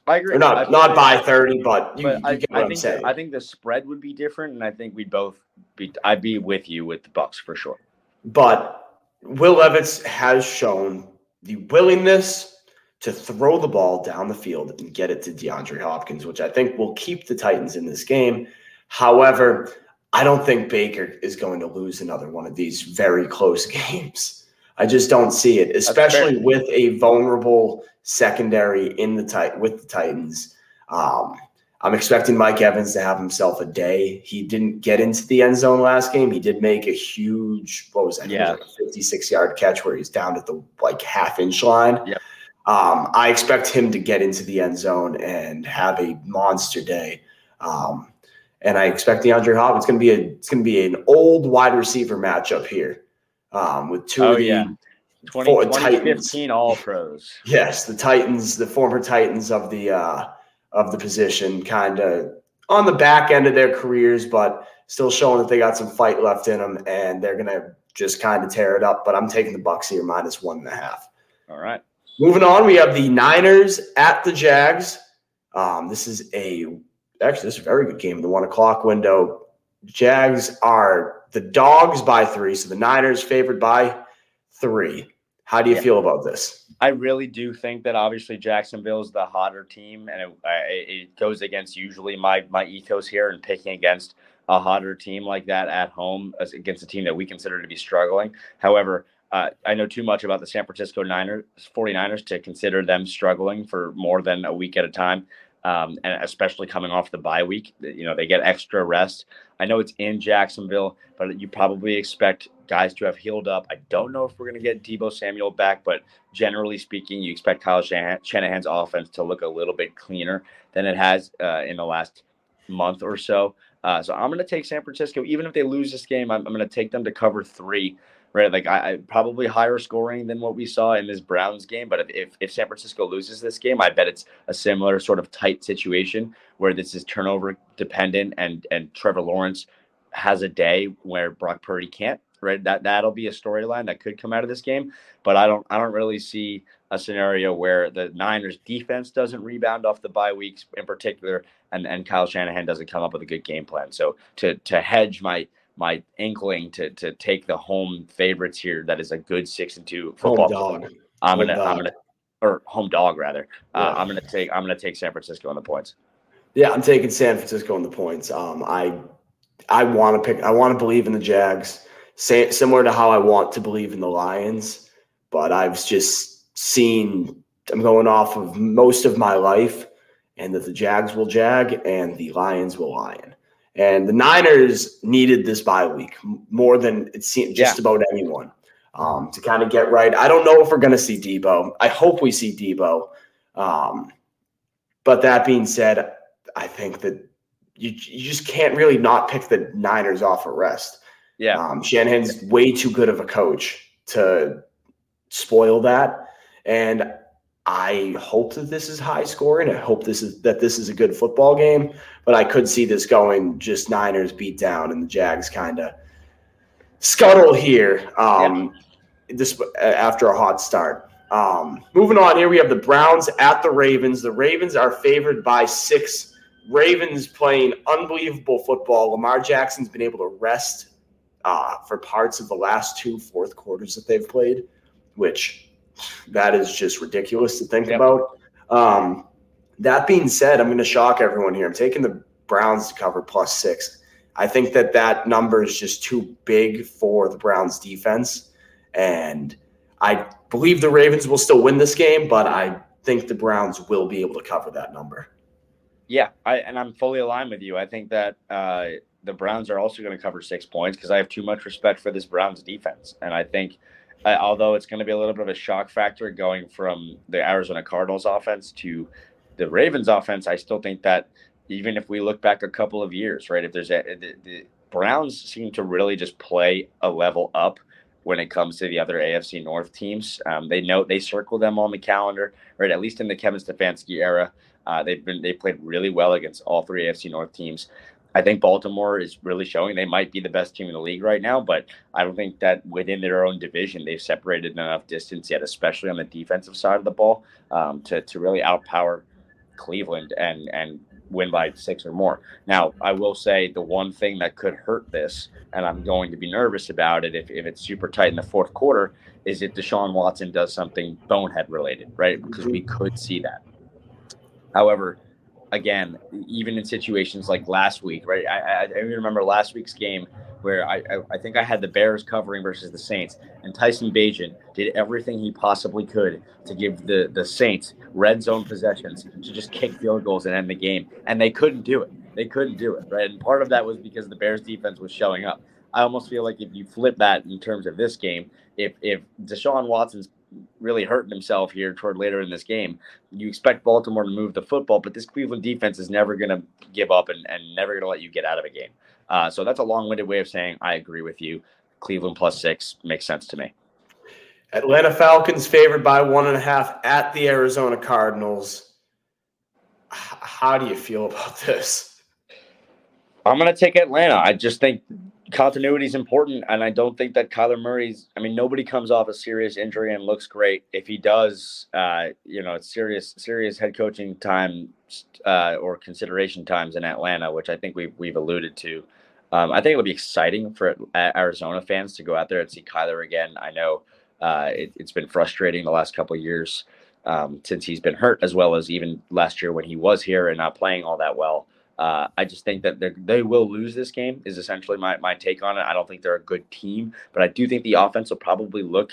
I agree. Or not I not by thirty, but you, but you I, get what I I'm think, saying. I think the spread would be different, and I think we'd both be. I'd be with you with the Bucs for sure. But Will Levis has shown the willingness to throw the ball down the field and get it to DeAndre Hopkins, which I think will keep the Titans in this game. However, I don't think Baker is going to lose another one of these very close games. I just don't see it, especially with a vulnerable secondary in the tit- with the Titans. Um, I'm expecting Mike Evans to have himself a day. He didn't get into the end zone last game. He did make a huge, what was that? Yeah. It was like a fifty-six yard catch where he's down at the like half inch line. Yeah. Um, I expect him to get into the end zone and have a monster day. Um, and I expect DeAndre Hopkins going to be a, it's going to be an old wide receiver matchup here um, with two oh, of the yeah. twenty, twenty fifteen all pros. Yes. The Titans, the former Titans of the, uh, of the position, kind of on the back end of their careers, but still showing that they got some fight left in them, and they're going to just kind of tear it up. But I'm taking the Bucs here, minus one and a half. All right. Moving on, we have the Niners at the Jags. Um, this is a – actually, this is a very good game, the one o'clock window. Jags are the dogs by three, so the Niners favored by three. How do you yeah. feel about this? I really do think that obviously Jacksonville is the hotter team, and it, it goes against usually my my ethos here in picking against a hotter team like that at home against a team that we consider to be struggling. However, uh, I know too much about the San Francisco Niners, 49ers to consider them struggling for more than a week at a time, um, and especially coming off the bye week. You know, they get extra rest. I know it's in Jacksonville, but you probably expect – guys to have healed up. I don't know if we're going to get Deebo Samuel back, but generally speaking, you expect Kyle Shanahan's offense to look a little bit cleaner than it has uh, in the last month or so. Uh, so I'm going to take San Francisco. Even if they lose this game, I'm, I'm going to take them to cover three, right? Like I, I probably higher scoring than what we saw in this Browns game. But if, if, if San Francisco loses this game, I bet it's a similar sort of tight situation where this is turnover dependent and, and Trevor Lawrence has a day where Brock Purdy can't. Right, that that'll be a storyline that could come out of this game, but I don't I don't really see a scenario where the Niners defense doesn't rebound off the bye weeks in particular, and, and Kyle Shanahan doesn't come up with a good game plan. So to to hedge my my inkling to to take the home favorites here, that is a good six and two football home dog. I'm home gonna dog. I'm gonna or home dog rather. Yeah. Uh, I'm gonna take I'm gonna take San Francisco on the points. Yeah, I'm taking San Francisco on the points. Um, I I want to pick. I want to believe in the Jags. Similar to how I want to believe in the Lions, but I've just seen – I'm going off of most of my life, and that the Jags will jag and the Lions will lion. And the Niners needed this bye week more than it seemed just yeah. about anyone um, to kind of get right. I don't know if we're going to see Deebo. I hope we see Deebo. Um, but that being said, I think that you, you just can't really not pick the Niners off a rest. Yeah, um, Shanahan's way too good of a coach to spoil that, and I hope that this is high scoring. I hope this is that this is a good football game, but I could see this going just Niners beat down and the Jags kind of scuttle here. Um, yeah. This after a hot start. Um, moving on here, we have the Browns at the Ravens. The Ravens are favored by six. Ravens playing unbelievable football. Lamar Jackson's been able to rest Uh, for parts of the last two fourth quarters that they've played, which that is just ridiculous to think yep. about. Um, that being said, I'm going to shock everyone here. I'm taking the Browns to cover plus six. I think that that number is just too big for the Browns defense. And I believe the Ravens will still win this game, but I think the Browns will be able to cover that number. Yeah. I, and I'm fully aligned with you. I think that, uh, the Browns are also going to cover six points because I have too much respect for this Browns defense. And I think, uh, although it's going to be a little bit of a shock factor going from the Arizona Cardinals offense to the Ravens offense, I still think that even if we look back a couple of years, right, if there's a, the, the Browns seem to really just play a level up when it comes to the other A F C North teams. Um, they know they circle them on the calendar, right, at least in the Kevin Stefanski era. Uh, they've been, they played really well against all three A F C North teams. I think Baltimore is really showing they might be the best team in the league right now, but I don't think that within their own division, they've separated enough distance yet, especially on the defensive side of the ball, um, to, to really outpower Cleveland and, and win by six or more. Now, I will say the one thing that could hurt this, and I'm going to be nervous about it if, if it's super tight in the fourth quarter, is if Deshaun Watson does something bonehead related, right? Because we could see that. However, again, even in situations like last week, right? I, I, I remember last week's game where I, I, I think I had the Bears covering versus the Saints, and Tyson Bagent did everything he possibly could to give the, the Saints red zone possessions to just kick field goals and end the game. And they couldn't do it. They couldn't do it, right? And part of that was because the Bears defense was showing up. I almost feel like if you flip that in terms of this game, if if Deshaun Watson's really hurting himself here toward later in this game, you expect Baltimore to move the football, but this Cleveland defense is never going to give up and, and never going to let you get out of a game. Uh, so that's a long-winded way of saying I agree with you. Cleveland plus six makes sense to me. Atlanta Falcons favored by one and a half at the Arizona Cardinals. H- how do you feel about this? I'm going to take Atlanta. I just think continuity is important, and I don't think that Kyler Murray's – I mean, nobody comes off a serious injury and looks great. If he does, uh, you know, it's serious serious head coaching time uh, or consideration times in Atlanta, which I think we've, we've alluded to. Um, I think it'll be exciting for Arizona fans to go out there and see Kyler again. I know uh, it, it's been frustrating the last couple of years um, since he's been hurt, as well as even last year when he was here and not playing all that well. Uh, I just think that they will lose this game is essentially my, my take on it. I don't think they're a good team, but I do think the offense will probably look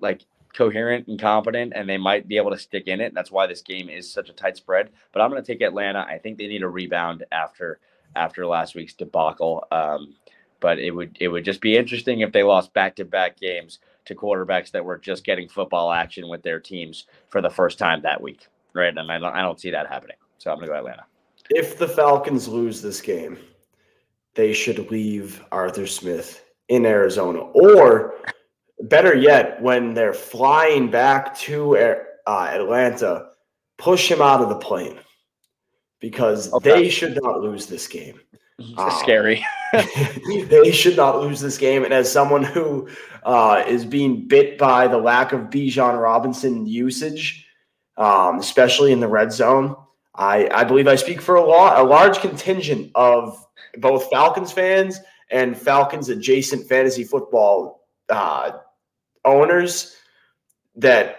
like coherent and competent, and they might be able to stick in it. And that's why this game is such a tight spread. But I'm going to take Atlanta. I think they need a rebound after after last week's debacle. Um, but it would it would just be interesting if they lost back-to-back games to quarterbacks that were just getting football action with their teams for the first time that week, right? And I don't, I don't see that happening. So I'm going to go Atlanta. If the Falcons lose this game, they should leave Arthur Smith in Arizona. Or better yet, when they're flying back to uh, Atlanta, push him out of the plane because okay. they should not lose this game. Um, scary. They should not lose this game. And as someone who uh, is being bit by the lack of Bijan Robinson usage, um, especially in the red zone, I, I believe I speak for a, law, a large contingent of both Falcons fans and Falcons-adjacent fantasy football uh, owners that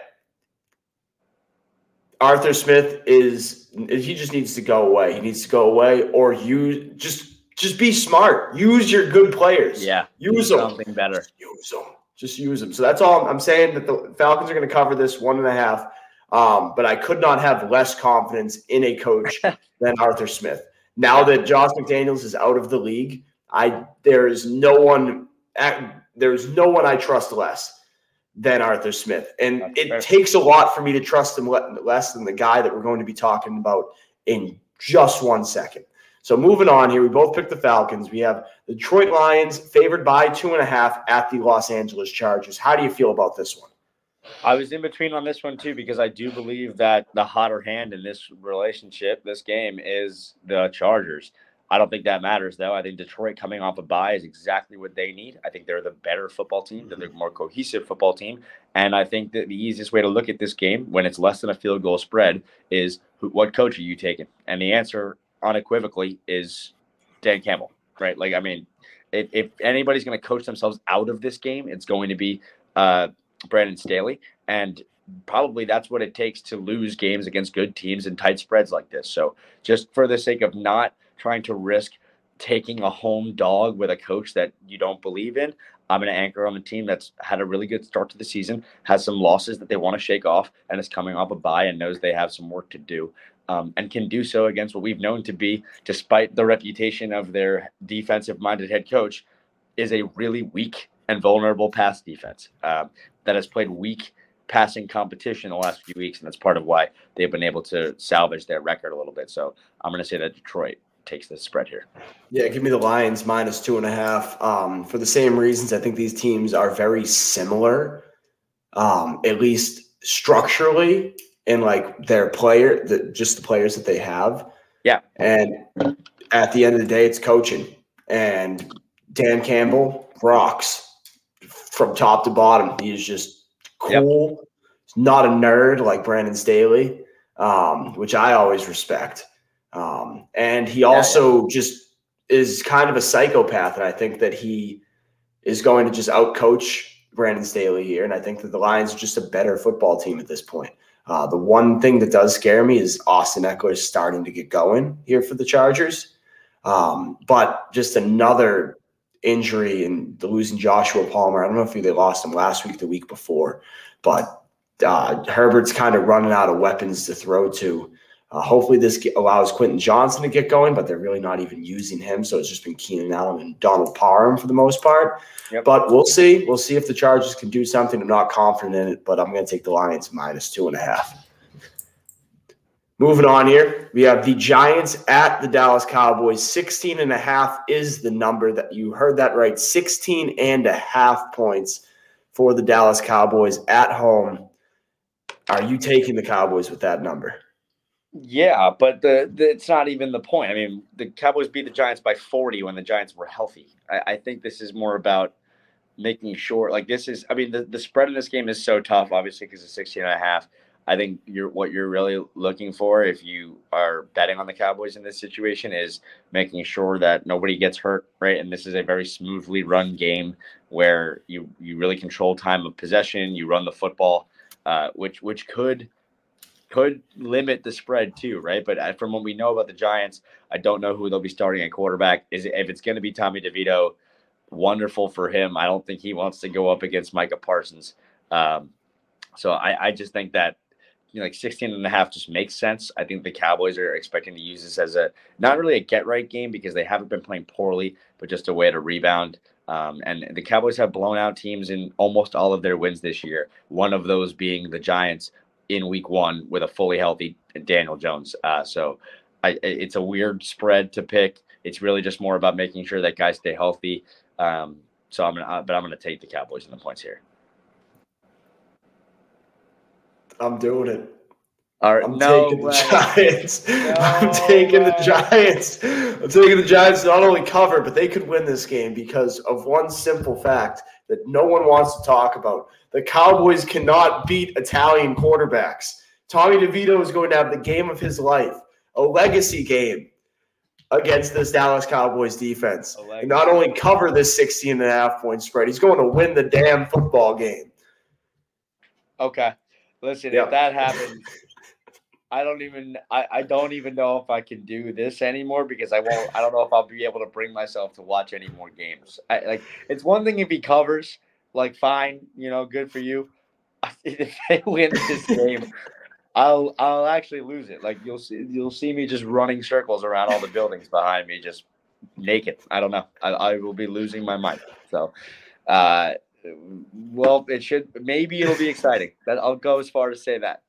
Arthur Smith is – he just needs to go away. He needs to go away or you just just be smart. Use your good players. Yeah, use them. Something better. Just use them. Just use them. So that's all I'm saying, that the Falcons are going to cover this one and a half. Um, but I could not have less confidence in a coach than Arthur Smith. Now that Josh McDaniels is out of the league, I there is no one there is no one I trust less than Arthur Smith, and That's it fair. Takes a lot for me to trust him less than the guy that we're going to be talking about in just one second. So moving on here, we both picked the Falcons. We have the Detroit Lions favored by two and a half at the Los Angeles Chargers. How do you feel about this one? I was in between on this one, too, because I do believe that the hotter hand in this relationship, this game, is the Chargers. I don't think that matters, though. I think Detroit coming off a bye is exactly what they need. I think they're the better football team. They're the more cohesive football team. And I think that the easiest way to look at this game when it's less than a field goal spread is who, what coach are you taking? And the answer unequivocally is Dan Campbell, right? Like, I mean, if, if anybody's going to coach themselves out of this game, it's going to be uh, – Brandon Staley, and probably that's what it takes to lose games against good teams and tight spreads like this. So just for the sake of not trying to risk taking a home dog with a coach that you don't believe in, I'm going to anchor on a team that's had a really good start to the season, has some losses that they want to shake off, and is coming off a bye and knows they have some work to do, um, and can do so against what we've known to be, despite the reputation of their defensive-minded head coach, is a really weak and vulnerable pass defense um, that has played weak passing competition the last few weeks. And that's part of why they've been able to salvage their record a little bit. So I'm going to say that Detroit takes this spread here. Yeah. Give me the Lions minus two and a half um, for the same reasons. I think these teams are very similar, um, at least structurally, in like their player, the, just the players that they have. Yeah. And at the end of the day, it's coaching, and Dan Campbell rocks. From top to bottom, he is just cool. Yep. He's not a nerd like Brandon Staley, um, which I always respect. Um, and he yeah, also yeah. just is kind of a psychopath. And I think that he is going to just outcoach Brandon Staley here. And I think that the Lions are just a better football team at this point. Uh, the one thing that does scare me is Austin Eckler is starting to get going here for the Chargers. Um, but just another injury and the losing Joshua Palmer. I don't know if they lost him last week, the week before, but uh, Herbert's kind of running out of weapons to throw to. Uh, hopefully this allows Quentin Johnson to get going, but they're really not even using him. So it's just been Keenan Allen and Donald Parham for the most part. Yep. But we'll see. We'll see if the Chargers can do something. I'm not confident in it, but I'm going to take the Lions minus two and a half. Moving on here, we have the Giants at the Dallas Cowboys. sixteen and a half is the number. That you heard that right. sixteen and a half points for the Dallas Cowboys at home. Are you taking the Cowboys with that number? Yeah, but the, the it's not even the point. I mean, the Cowboys beat the Giants by forty when the Giants were healthy. I, I think this is more about making sure, like this is, I mean, the, the spread in this game is so tough, obviously, because it's sixteen and a half. I think you're what you're really looking for if you are betting on the Cowboys in this situation is making sure that nobody gets hurt, right? And this is a very smoothly run game where you, you really control time of possession, you run the football, uh, which which could could limit the spread too, right? But from what we know about the Giants, I don't know who they'll be starting at quarterback. Is if it's going to be Tommy DeVito, wonderful for him. I don't think he wants to go up against Micah Parsons. Um, so I, I just think that, you know, like sixteen and a half just makes sense. I think the Cowboys are expecting to use this as a, not really a get right game because they haven't been playing poorly, but just a way to rebound. Um, and the Cowboys have blown out teams in almost all of their wins this year. One of those being the Giants in week one with a fully healthy Daniel Jones. Uh, so I, it's a weird spread to pick. It's really just more about making sure that guys stay healthy. Um, so I'm going to, but I'm going to take the Cowboys in the points here. I'm doing it. All right. I'm no taking way. the Giants. No I'm taking way. the Giants. I'm taking the Giants to not only cover, but they could win this game because of one simple fact that no one wants to talk about. The Cowboys cannot beat Italian quarterbacks. Tommy DeVito is going to have the game of his life, a legacy game against this Dallas Cowboys defense. And not only cover this sixteen and a half point spread, he's going to win the damn football game. Okay. Listen, yeah. If that happens, I don't even I, I don't even know if I can do this anymore because I won't I don't know if I'll be able to bring myself to watch any more games. I, like it's one thing if he covers, like fine, you know, good for you. If they win this game, I'll I'll actually lose it. Like you'll see you'll see me just running circles around all the buildings behind me, just naked. I don't know. I, I will be losing my mind. So, uh, well, it should. Maybe it'll be exciting. That I'll go as far as say that.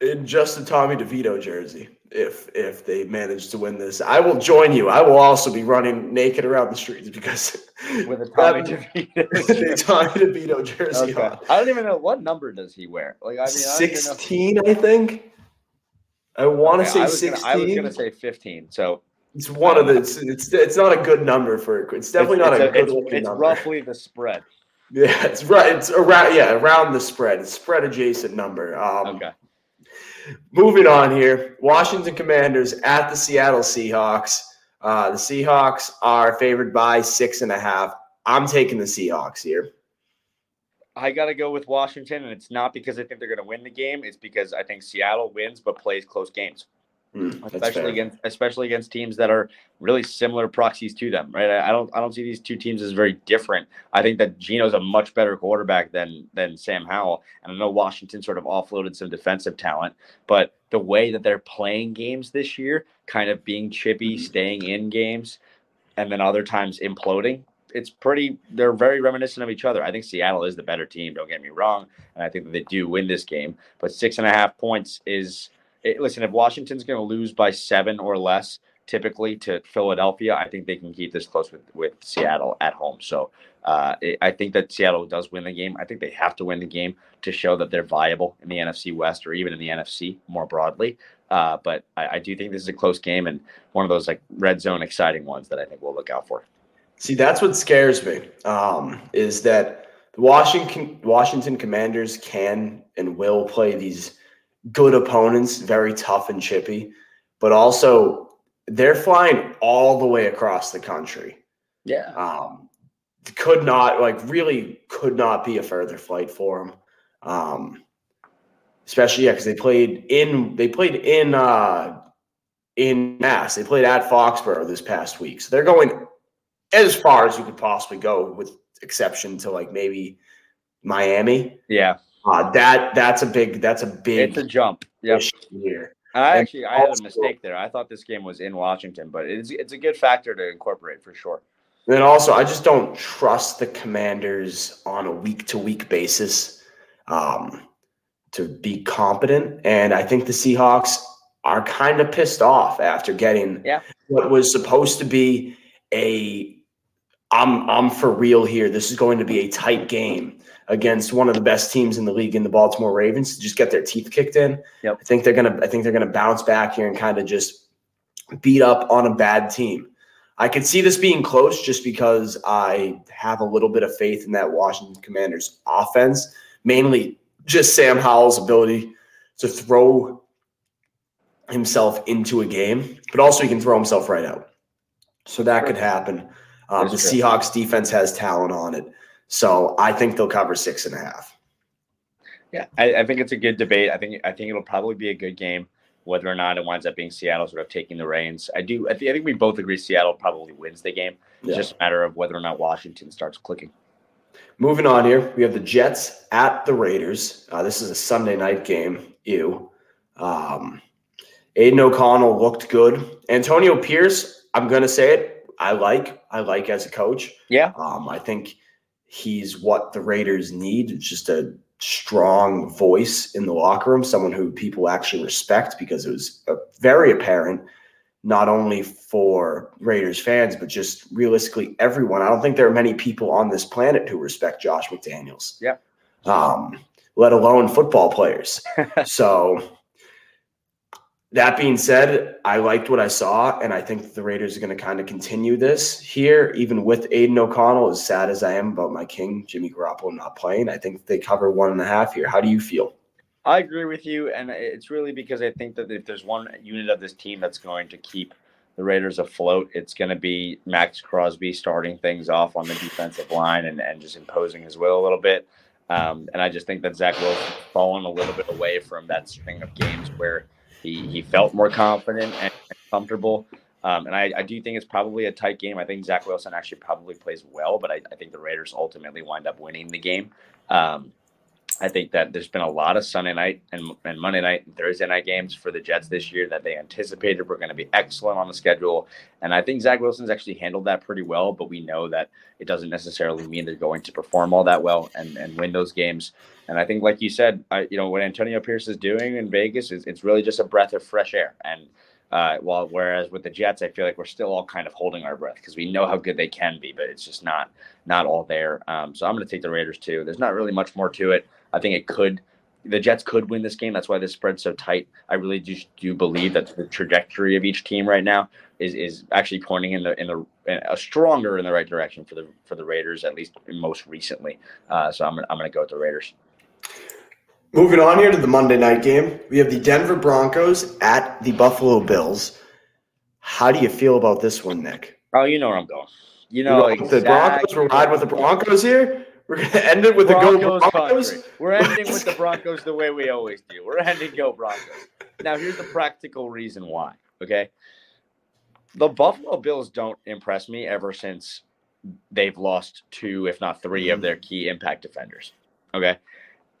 In just a Tommy DeVito jersey, if if they manage to win this, I will join you. I will also be running naked around the streets because with a Tommy DeVito, Tommy DeVito jersey. Okay. On. I don't even know what number does he wear. Like I mean, sixteen, I, I think. I want to okay, say I sixteen. Gonna, I was going to say fifteen. So. It's one of the. It's, it's it's not a good number for it. It's definitely it's, not it's a, a good looking it's number. It's roughly the spread. Yeah, it's right. It's around. Yeah, around the spread. It's spread adjacent number. Um, okay. Moving on here, Washington Commanders at the Seattle Seahawks. Uh, the Seahawks are favored by six and a half. I'm taking the Seahawks here. I got to go with Washington, and it's not because I think they're going to win the game. It's because I think Seattle wins but plays close games. Mm, especially against especially against teams that are really similar proxies to them, right? I, I don't I don't see these two teams as very different. I think that Geno's a much better quarterback than than Sam Howell, and I know Washington sort of offloaded some defensive talent, but the way that they're playing games this year, kind of being chippy, staying in games, and then other times imploding, it's pretty. They're very reminiscent of each other. I think Seattle is the better team. Don't get me wrong, and I think that they do win this game. But six and a half points is. It, listen, if Washington's going to lose by seven or less, typically to Philadelphia, I think they can keep this close with, with Seattle at home. So uh, it, I think that Seattle does win the game. I think they have to win the game to show that they're viable in the N F C West or even in the N F C more broadly. Uh, but I, I do think this is a close game and one of those like red zone exciting ones that I think we'll look out for. See, that's what scares me um, is that the Washington, Washington Commanders can and will play these good opponents, very tough and chippy, but also they're flying all the way across the country. Yeah. Um, could not, like, really could not be a further flight for them. Um, especially, yeah, because they played in, they played in, uh, in Mass. They played at Foxborough this past week. So they're going as far as you could possibly go, with exception to, like, maybe Miami. Yeah. Uh, that that's a big that's a big it's a jump. Yeah. Here. I actually I had a mistake there. I thought this game was in Washington, but it's it's a good factor to incorporate for sure. And also, I just don't trust the Commanders on a week-to-week basis um, to be competent. And I think the Seahawks are kind of pissed off after getting yeah. what was supposed to be a I'm I'm for real here. This is going to be a tight game against one of the best teams in the league in the Baltimore Ravens to just get their teeth kicked in. Yep. I think they're gonna I think they're gonna bounce back here and kind of just beat up on a bad team. I could see this being close just because I have a little bit of faith in that Washington Commanders offense, mainly just Sam Howell's ability to throw himself into a game, but also he can throw himself right out. So that could happen. Um, the true. Seahawks defense has talent on it. So I think they'll cover six and a half. Yeah, I, I think it's a good debate. I think I think it'll probably be a good game, whether or not it winds up being Seattle sort of taking the reins. I do. I, th- I think we both agree Seattle probably wins the game. It's yeah. just a matter of whether or not Washington starts clicking. Moving on here, we have the Jets at the Raiders. Uh, this is a Sunday night game. Ew. Um, Aiden O'Connell looked good. Antonio Pierce, I'm going to say it, I like. I like as a coach. Yeah. Um, I think he's what the Raiders need. It's just a strong voice in the locker room, someone who people actually respect, because it was very apparent not only for Raiders fans, but just realistically everyone. I don't think there are many people on this planet who respect Josh McDaniels, yeah, um, let alone football players. So that being said, I liked what I saw, and I think the Raiders are going to kind of continue this here, even with Aiden O'Connell, as sad as I am about my king, Jimmy Garoppolo, not playing. I think they cover one and a half here. How do you feel? I agree with you, and it's really because I think that if there's one unit of this team that's going to keep the Raiders afloat, it's going to be Max Crosby starting things off on the defensive line and, and just imposing his will a little bit. Um, and I just think that Zach Wilson's fallen a little bit away from that string of games where – He he felt more confident and comfortable, um, and I, I do think it's probably a tight game. I think Zach Wilson actually probably plays well, but I, I think the Raiders ultimately wind up winning the game. Um, I think that there's been a lot of Sunday night and, and Monday night and Thursday night games for the Jets this year that they anticipated were going to be excellent on the schedule, and I think Zach Wilson's actually handled that pretty well, but we know that it doesn't necessarily mean they're going to perform all that well and, and win those games. And I think, like you said, I, you know, what Antonio Pierce is doing in Vegas is it's really just a breath of fresh air. And uh, while whereas with the Jets, I feel like we're still all kind of holding our breath because we know how good they can be, but it's just not not all there. Um, so I'm going to take the Raiders too. There's not really much more to it. I think it could the Jets could win this game. That's why this spread's so tight. I really do, do believe that the trajectory of each team right now is is actually pointing in the in the in a stronger in the right direction for the for the Raiders, at least most recently. Uh, so I'm I'm going to go with the Raiders. Moving on here to the Monday night game, we have the Denver Broncos at the Buffalo Bills. How do you feel about this one, Nick? Oh, you know where I'm going. You know, you know exactly. The Broncos, we're riding with the Broncos here. We're going to end it with Broncos the Go Broncos. Country. We're ending with the Broncos the way we always do. We're ending Go Broncos. Now, here's the practical reason why, okay? The Buffalo Bills don't impress me ever since they've lost two, if not three, of their key impact defenders, okay?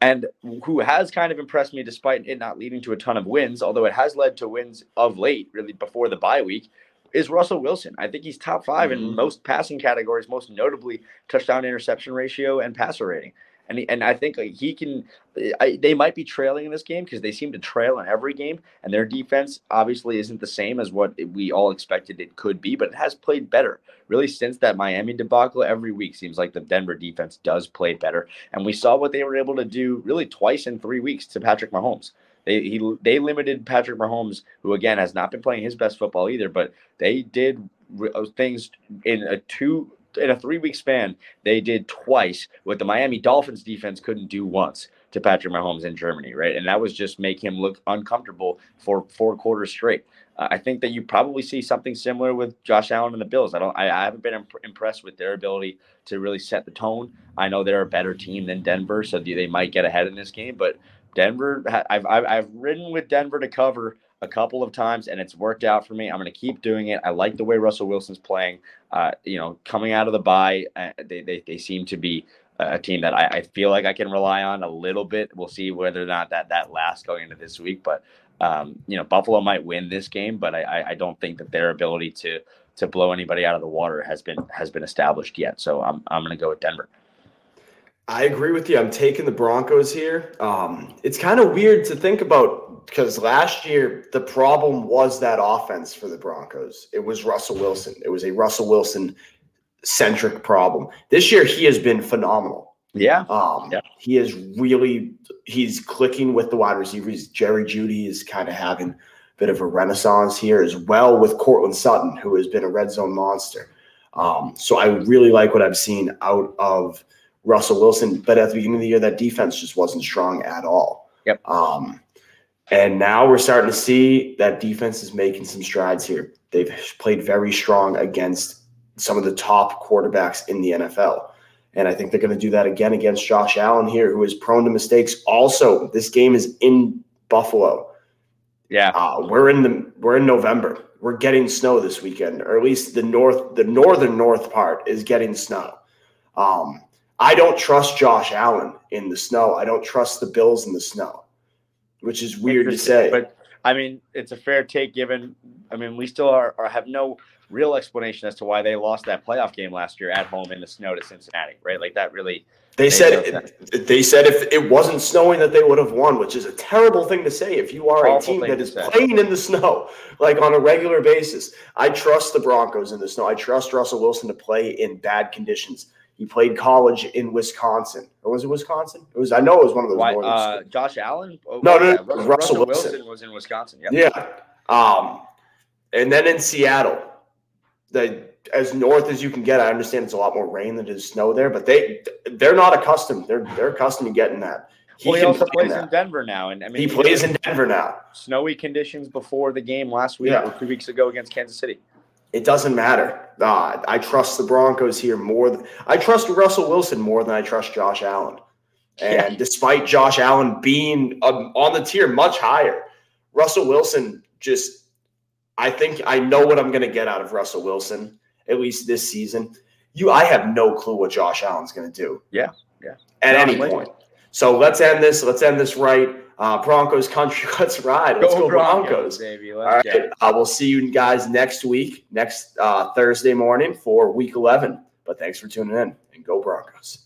And who has kind of impressed me despite it not leading to a ton of wins, although it has led to wins of late, really before the bye week, is Russell Wilson. I think he's top five mm-hmm. in most passing categories, most notably touchdown-interception ratio and passer rating. And he, and I think he can – they might be trailing in this game because they seem to trail in every game, and their defense obviously isn't the same as what we all expected it could be, but it has played better. Really, since that Miami debacle, every week seems like the Denver defense does play better. And we saw what they were able to do really twice in three weeks to Patrick Mahomes. They he, they limited Patrick Mahomes, who, again, has not been playing his best football either, but they did things in a two – in a three-week span, they did twice what the Miami Dolphins defense couldn't do once to Patrick Mahomes in Germany, right? And that was just make him look uncomfortable for four quarters straight. Uh, I think that you probably see something similar with Josh Allen and the Bills. I don't. I, I haven't been imp- impressed with their ability to really set the tone. I know they're a better team than Denver, so they might get ahead in this game. But Denver, I've I've, I've ridden with Denver to cover a couple of times, and it's worked out for me. I'm going to keep doing it. I like the way Russell Wilson's playing. Uh, you know, coming out of the bye, uh, they, they they seem to be a team that I, I feel like I can rely on a little bit. We'll see whether or not that, that lasts going into this week. But, um, you know, Buffalo might win this game, but I, I don't think that their ability to to blow anybody out of the water has been has been established yet. So I'm I'm going to go with Denver. I agree with you. I'm taking the Broncos here. Um, it's kind of weird to think about because last year the problem was that offense for the Broncos. It was Russell Wilson. It was a Russell Wilson centric problem. This year he has been phenomenal. Yeah. Um, yeah. He is really – he's clicking with the wide receivers. Jerry Jeudy is kind of having a bit of a renaissance here as well with Cortland Sutton, who has been a red zone monster. Um, so I really like what I've seen out of – Russell Wilson, but at the beginning of the year, that defense just wasn't strong at all. Yep. Um, and now we're starting to see that defense is making some strides here. They've played very strong against some of the top quarterbacks in the N F L. And I think they're going to do that again against Josh Allen here, who is prone to mistakes. Also, this game is in Buffalo. Yeah. Uh, we're in the, we're in November. We're getting snow this weekend, or at least the north, the northern north part is getting snow. Um, I don't trust Josh Allen in the snow. I don't trust the Bills in the snow, which is weird to say. But, I mean, it's a fair take given – I mean, we still are, are have no real explanation as to why they lost that playoff game last year at home in the snow to Cincinnati, right? Like, that really – They said they said if it wasn't snowing that they would have won, which is a terrible thing to say if you are a team that is playing in the snow, like on a regular basis. I trust the Broncos in the snow. I trust Russell Wilson to play in bad conditions. He played college in Wisconsin. Or was it Wisconsin? It was. I know it was one of those. Why, uh, Josh Allen? Oh, no, no, no. Russell, Russell, Russell Wilson. Wilson was in Wisconsin. Yep. Yeah. Um, and then in Seattle, the, as north as you can get. I understand it's a lot more rain than it is snow there, but they they're not accustomed. They're they're accustomed to getting that. He, well, he also plays in Denver now, and I mean he, he plays in Denver now. Snowy conditions before the game last week yeah. or two weeks ago against Kansas City. It doesn't matter. Uh, I trust the Broncos here more than I trust Russell Wilson more than I trust Josh Allen. And yeah. despite Josh Allen being um, on the tier much higher, Russell Wilson just I think I know what I'm going to get out of Russell Wilson, at least this season. You, I have no clue what Josh Allen's going to do. Yeah, yeah. At Not any later. point. So let's end this. Let's end this right. Uh, Broncos country, let's ride. Let's go, go Broncos. Broncos baby. All right. Uh, we'll see you guys next week, next uh, Thursday morning for week eleven. But thanks for tuning in and go Broncos.